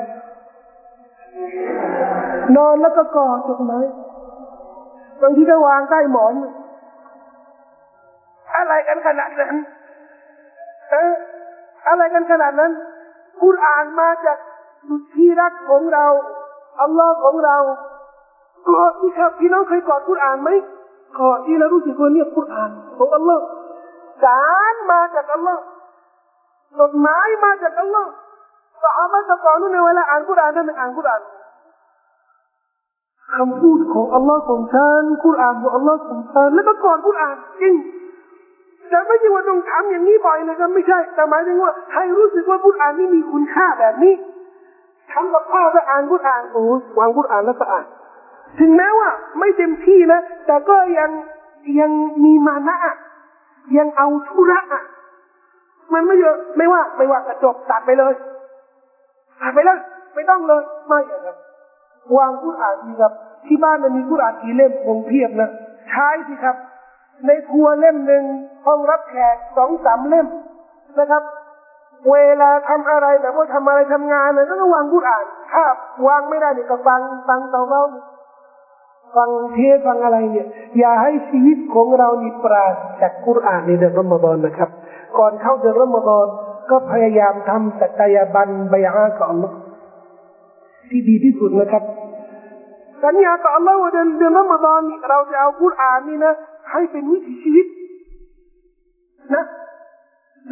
นอนแล้วก็กอดจดหมายบางทีก็วางใต้หมอนอะไรกันขนาดนั้นเอออะไรกันขนาดนั้นกุรอานมาจากสุดที่รักของเราอัลลอฮ์ของเรากอดที่ครับพี่น้องเคยกอดกุรอานไหมกอดที่เรารู้สึกว่าเนี่ยกุรอานของอัลลอฮ์สารมาจากอัลลอฮ์จดหมายมาจากอัลลอฮ์สหายจะกอดนู่นในเวลาอ่านกุรอานนั่นอ่านกุรอานคำพูดของอัลลอฮ์ของฉันกุรอานของอัลลอฮ์ของฉันแล้วก็ก่อนกุรอานจริงแต่ไม่ใช่ว่าต้องทำอย่างนี้บ่อยนะครับไม่ใช่แต่หมายถึงว่าให้รู้สึกว่ากุรอานนี่มีคุณค่าแบบนี้ทำกับข้าวแล้วอ่านกุรอานโอ้วางกุรอานแล้วก็อ่านถึงแม้ว่าไม่เต็มที่นะแต่ก็ยังยังมีมานะยังเอาธุระมันไม่เยอะไม่ว่าไม่ว่ากระจกตัดไปเลยตัดไปเลยไม่ต้องเลยไม่ครับวางกุรอานดีครับที่บ้านมันมีกุรอานกี่เล่มคงเพียบนะใช้สิครับในครัวเล่มหนึ่งห้องรับแขกสองสามเล่มนะครับเวลาทำอะไรแบบว่าทำอะไรทำงานเนี่ยต้องวางกุรอานถ้าวางไม่ได้เนี่ยก็ฟังฟังเตาเล่าฟังเทศฟังอะไรเนี่ยอย่าให้ชีวิตของเรานี่ปราศจากกุรอานในเดือนรอมฎอนนะครับก่อนเข้าเดือนรอมฎอนก็พยายามทำสัตยาบันบัยอะห์กับอัลลอฮ์ที่ดีที่สุดนะครับสัญญาต่ออัลลอฮ์ว่าเดือนเดือนรอมฎอนเราจะเอากุรอานนี่นะให้เป็นวิถีชีวิตนะ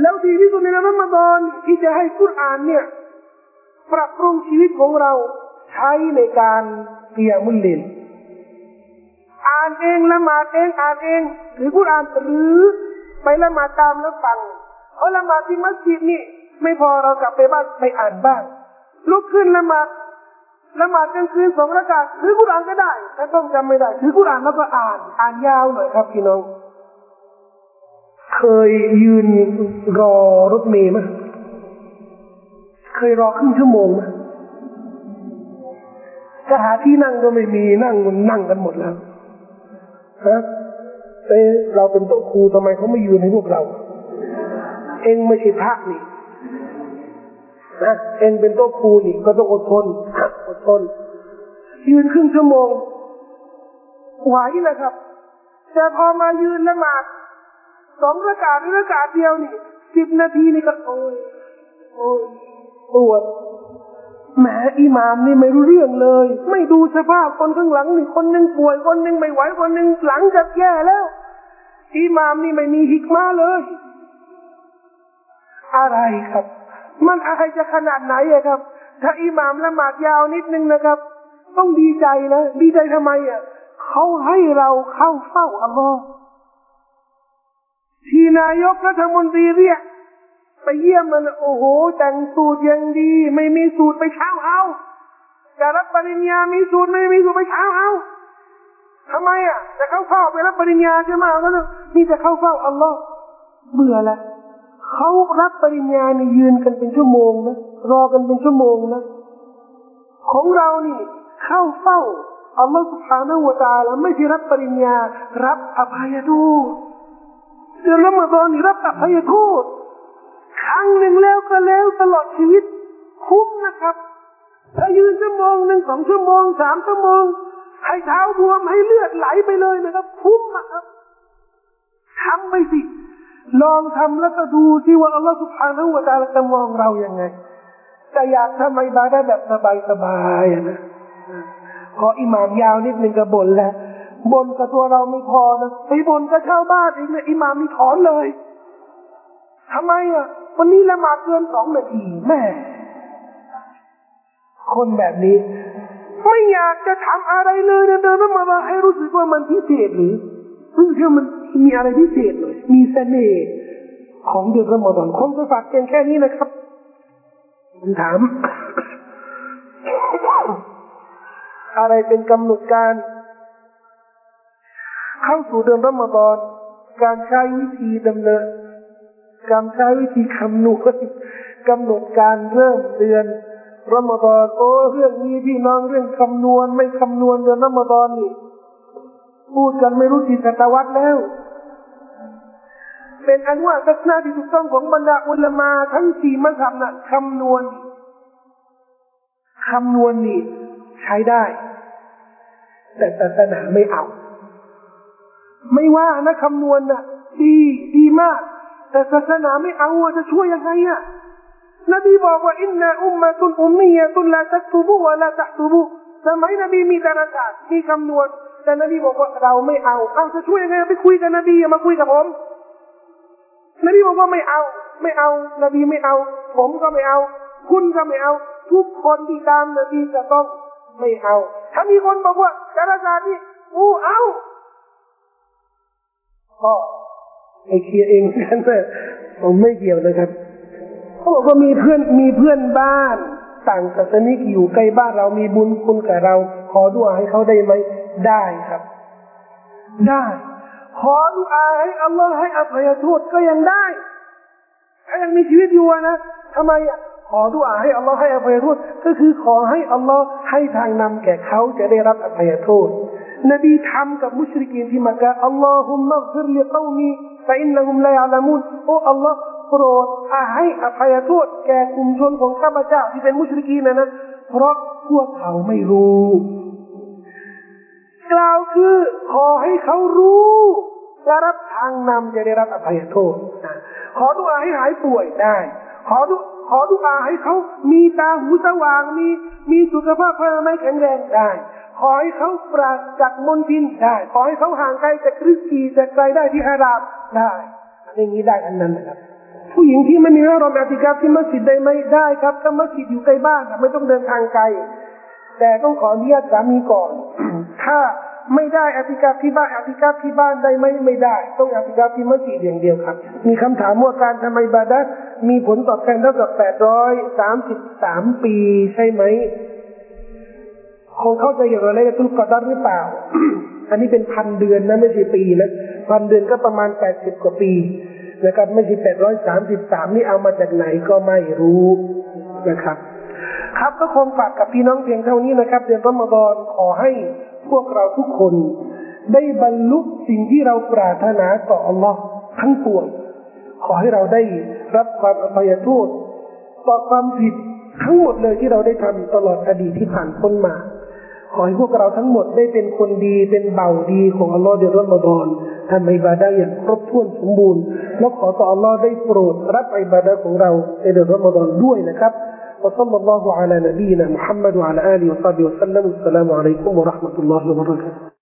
แล้วดีที่สุดในเดือนรอมฎอนที่จะให้กุรอานเนี่ยปรับปรุงชีวิตของเราใช้ในการเกียมุลเลนอ่านเองละหมาดเองอ่านเองหรือกุรอานหรือไปละหมาดตามแล้วฟังเพราะละหมาดที่มัสยิดนี่ไม่พอเรากลับไปบ้านไปอ่านบ้างลุกขึ้นละหมาดละหมาดกลางคืนสองรากาศถือกุรอานก็ได้แต่ต้องจำไม่ได้ถือกุรอานแล้วก็อ่านอ่านยาวหน่อยครับพี่น้องเคยยืนรอรถเมล์ไหมเคยรอครึ่งชั่วโมงไหมจะหาที่นั่งก็ไม่มีนั่งนั่งกันหมดแล้วฮะเอ้เราเป็นโต๊ะครูทำไมเขาไม่ยืนให้พวกเราเองไม่ใช่พระนี่นะเองเป็นโต๊ะครูนี่ก็ต้องอดทนอดทนยืนครึ่งชั่วโมงไหวนะครับแต่พอมายืนละหมาดสองรากาศหรือรากาศเดียวนี่สิบนาทีนี่ก็โอ้ยโอ้ย ตรวจแหมอิหม่ามนี่ไม่รู้เรื่องเลยไม่ดูสภาพคนข้างหลังนี่คนนึงป่วยคนนึงไม่ไหวคนนึงหลังจะแย่แล้วอิหม่ามนี่ไม่มีฮิกมาเลยอะไรครับมันอะไรจะขนาดไหนอะครับถ้าอิหม่ามละหมาดยาวนิดนึงนะครับต้องดีใจนะดีใจทำไมอ่ะเขาให้เราเข้าเฝ้าอัลลอฮ์ที่นายกรัฐมนตรีเรียกไปเยี่ยมมันโอ้โหแต่งสูตรยังดีไม่มีสูตรไปเช้าเอาจะรับปริญญามีสูตรไม่มีสูตรไปเช้าเอาทำไมอ่ะจะเข้าเฝ้าไปรับปริญญาจะมาเอาแล้วมีแต่เข้าเฝ้าอัลลอฮ์เบื่อละเขารับปริญญาเนี่ยยืนกันเป็นชั่วโมงนะรอกันเป็นชั่วโมงนะของเรานี่เข้าเฝ้าอัลลอฮฺซุบฮานะฮูวะตะอาลาไม่ใช่รับปริญญารับอภัยโทษเดือนละมะฎอนนี่รับอภัยโทษครั้งหนึ่งแล้วก็แล้วตลอดชีวิตคุ้มนะครับถ้ายืนชั่วโมงหนึ่งสองชั่วโมงสามชั่วโมงให้เท้าบวมให้เลือดไหลไปเลยนะครับคุ้มนะครับทำไปสิลองทำแล้วก็ดูสิว่าอัลลอฮฺซุบฮานะฮูวะตะอาลาจะมองเราอย่างไงแต่อยากทำอิบาดะห์แบบสบายๆนะพออิหม่ามยาวนิดนึงก็บ่นแล้วบ่นกับตัวเราไม่พอนะไปบ่นกับชาวบ้านอีกนะอิหม่ามมีถอนเลยทำไมอ่ะวันนี้ละหมาดเกินสองนาทีแม่คนแบบนี้ไม่อยากจะทำอะไรเลยนะเดินมาว่าให้รู้สึกว่ามันพิเศษหรือรู้สึกว่ามันมีอะไรพิเศษเลยมีเสน่ห์ของเดือนรอมฎอนคงจะฝากเพียงแค่นี้นะครับผมถามอะไรเป็นกำหนดการเข้าสู่เดือนรอมฎอนการใช้วิธีดำเนินการใช้วิธีคำนวณกำหนดการเริ่มเดือนรอมฎอนโอ้เรื่องนี้พี่น้องเรื่องคำนวณไม่คำนวณเดือนรอมฎอนนี่พูดกันไม่รู้กี่ศตวรรษแล้วเป็นอันว่าทัศนะที่ถูกต้องของบรรดาอุลามาทั้งสี่มัธยมน่ะคำนวณคำนวณนี่ใช้ได้แต่ศาสนาไม่เอาไม่ว่านะคำนวณน่ะดีดีมากแต่ศาสนาไม่เอาจะช่วยยังไงอ่ะนบีบอกว่าอินนาอุมมะตุนอุมมียะตุนลาตักตุบุวะลาตะตุบุสมัยนบีมีดารสาสมีคำนวณแต่นบีบอกว่าเราไม่เอาเอาจะช่วยยังไงไปคุยกับนบีมาคุยกับผมนบีบอกว่าไม่เอาไม่เอานบีไม่เอาผมก็ไม่เอาคุณก็ไม่เอาทุกคนที่ตามนบีจะต้องไม่เอาถ้ามีคนบอกว่าดารสานี่อู้เอาก็ไอ้เคลียร์เองกันนะผมไม่เกี่ยวนะครับเขาบอกว่ามีเพื่อนมีเพื่อนบ้านต่างศาสนิกอยู่ใกล้บ้านเรามีบุญคุณกับเราขอดุอาให้เขาได้ไหมได้ครับได้ขอดุอาให้อัลลอฮ์ให้อภัยโทษก็ยังได้ถ้ายังมีชีวิตอยู่นะทำไมขอดุอาให้อัลลอฮ์ให้อภัยโทษก็คือขอให้อัลลอฮ์ให้ทางนำแก่เขาจะได้รับอภัยโทษนบีทำกับมุชริกีนที่มักกะอัลลอฮุมมัฆฟิรลิกอมีฟะอินนะฮุมลายะละมูนโอ้อัลลอฮ์โปรดให้อภัยโทษแก่กลุ่มชนของข้าพเจ้าที่เป็นมุชริกีนนะนะเพราะพวกเขาไม่รู้กล่าวคือขอให้เขารู้และรับทางนำจะได้รับอภัยโทษขอดุอาให้หายป่วยได้ขอดุขอดุอาให้เขามีตาหูสว่างมีมีสุขภาพพลาไม่แข็งแรงได้ขอให้เขาปราศจากมลทินได้ขอให้เขาห่างไกลจากริกีจากไกลได้ที่ฮารามได้อย่างนี้ได้อันนั้นนะครับผู้หญิงที่ไม่มีร่างกายที่กับที่มัสยิดได้ไม่ได้ครับถ้ามัสยิดอยู่ใกล้บ้านไม่ต้องเดินทางไกลแต่ต้องขออนุญาตสามีก่อน ถ้าไม่ได้อธิการที่บ้านอธิการที่บ้านได้ไหมไม่ได้ต้องอธิการที่มัสยิดอย่างเดียวครับมีคำถามว่าการทำอิบาดะห์มีผลตอบแทนเท่ากับแปดร้อยสามสิบสามปีใช่ไหมคงเข้าใจอย่างไรกับตุลกอดัรหรือเปล่า อันนี้เป็นพันเดือนนะไม่ใช่ปีนะพันเดือนก็ประมาณแปดสิบกว่าปีนะครับไม่ใช่แปดร้อยสามสิบสามนี่เอามาจากไหนก็ไม่รู้นะครับครับก็คงฝากกับพี่น้องเพียงเท่านี้นะครับเดือนรอมฎอนขอให้พวกเราทุกคนได้บรรลุสิ่งที่เราปรารถนาต่ออัลลอฮ์ทั้งปวงขอให้เราได้รับความอภัยโทษต่อความผิดทั้งหมดเลยที่เราได้ทำตลอดอดีตที่ผ่านพ้นมาขอให้พวกเราทั้งหมดได้เป็นคนดีเป็นเบ่าดีของอัลลอฮ์เดือนรอมฎอนทำอิบาดะห์อย่างครบถ้วนสมบูรณ์แล้วขอต่ออัลลอฮ์ได้โปรดรับอิบาดะห์ของเราในเดือนรอมฎอนด้วยนะครับ وصلى الله على نبينا محمد وعلى آله وصحبه وسلم. السلام عليكم ورحمة الله وبركاته.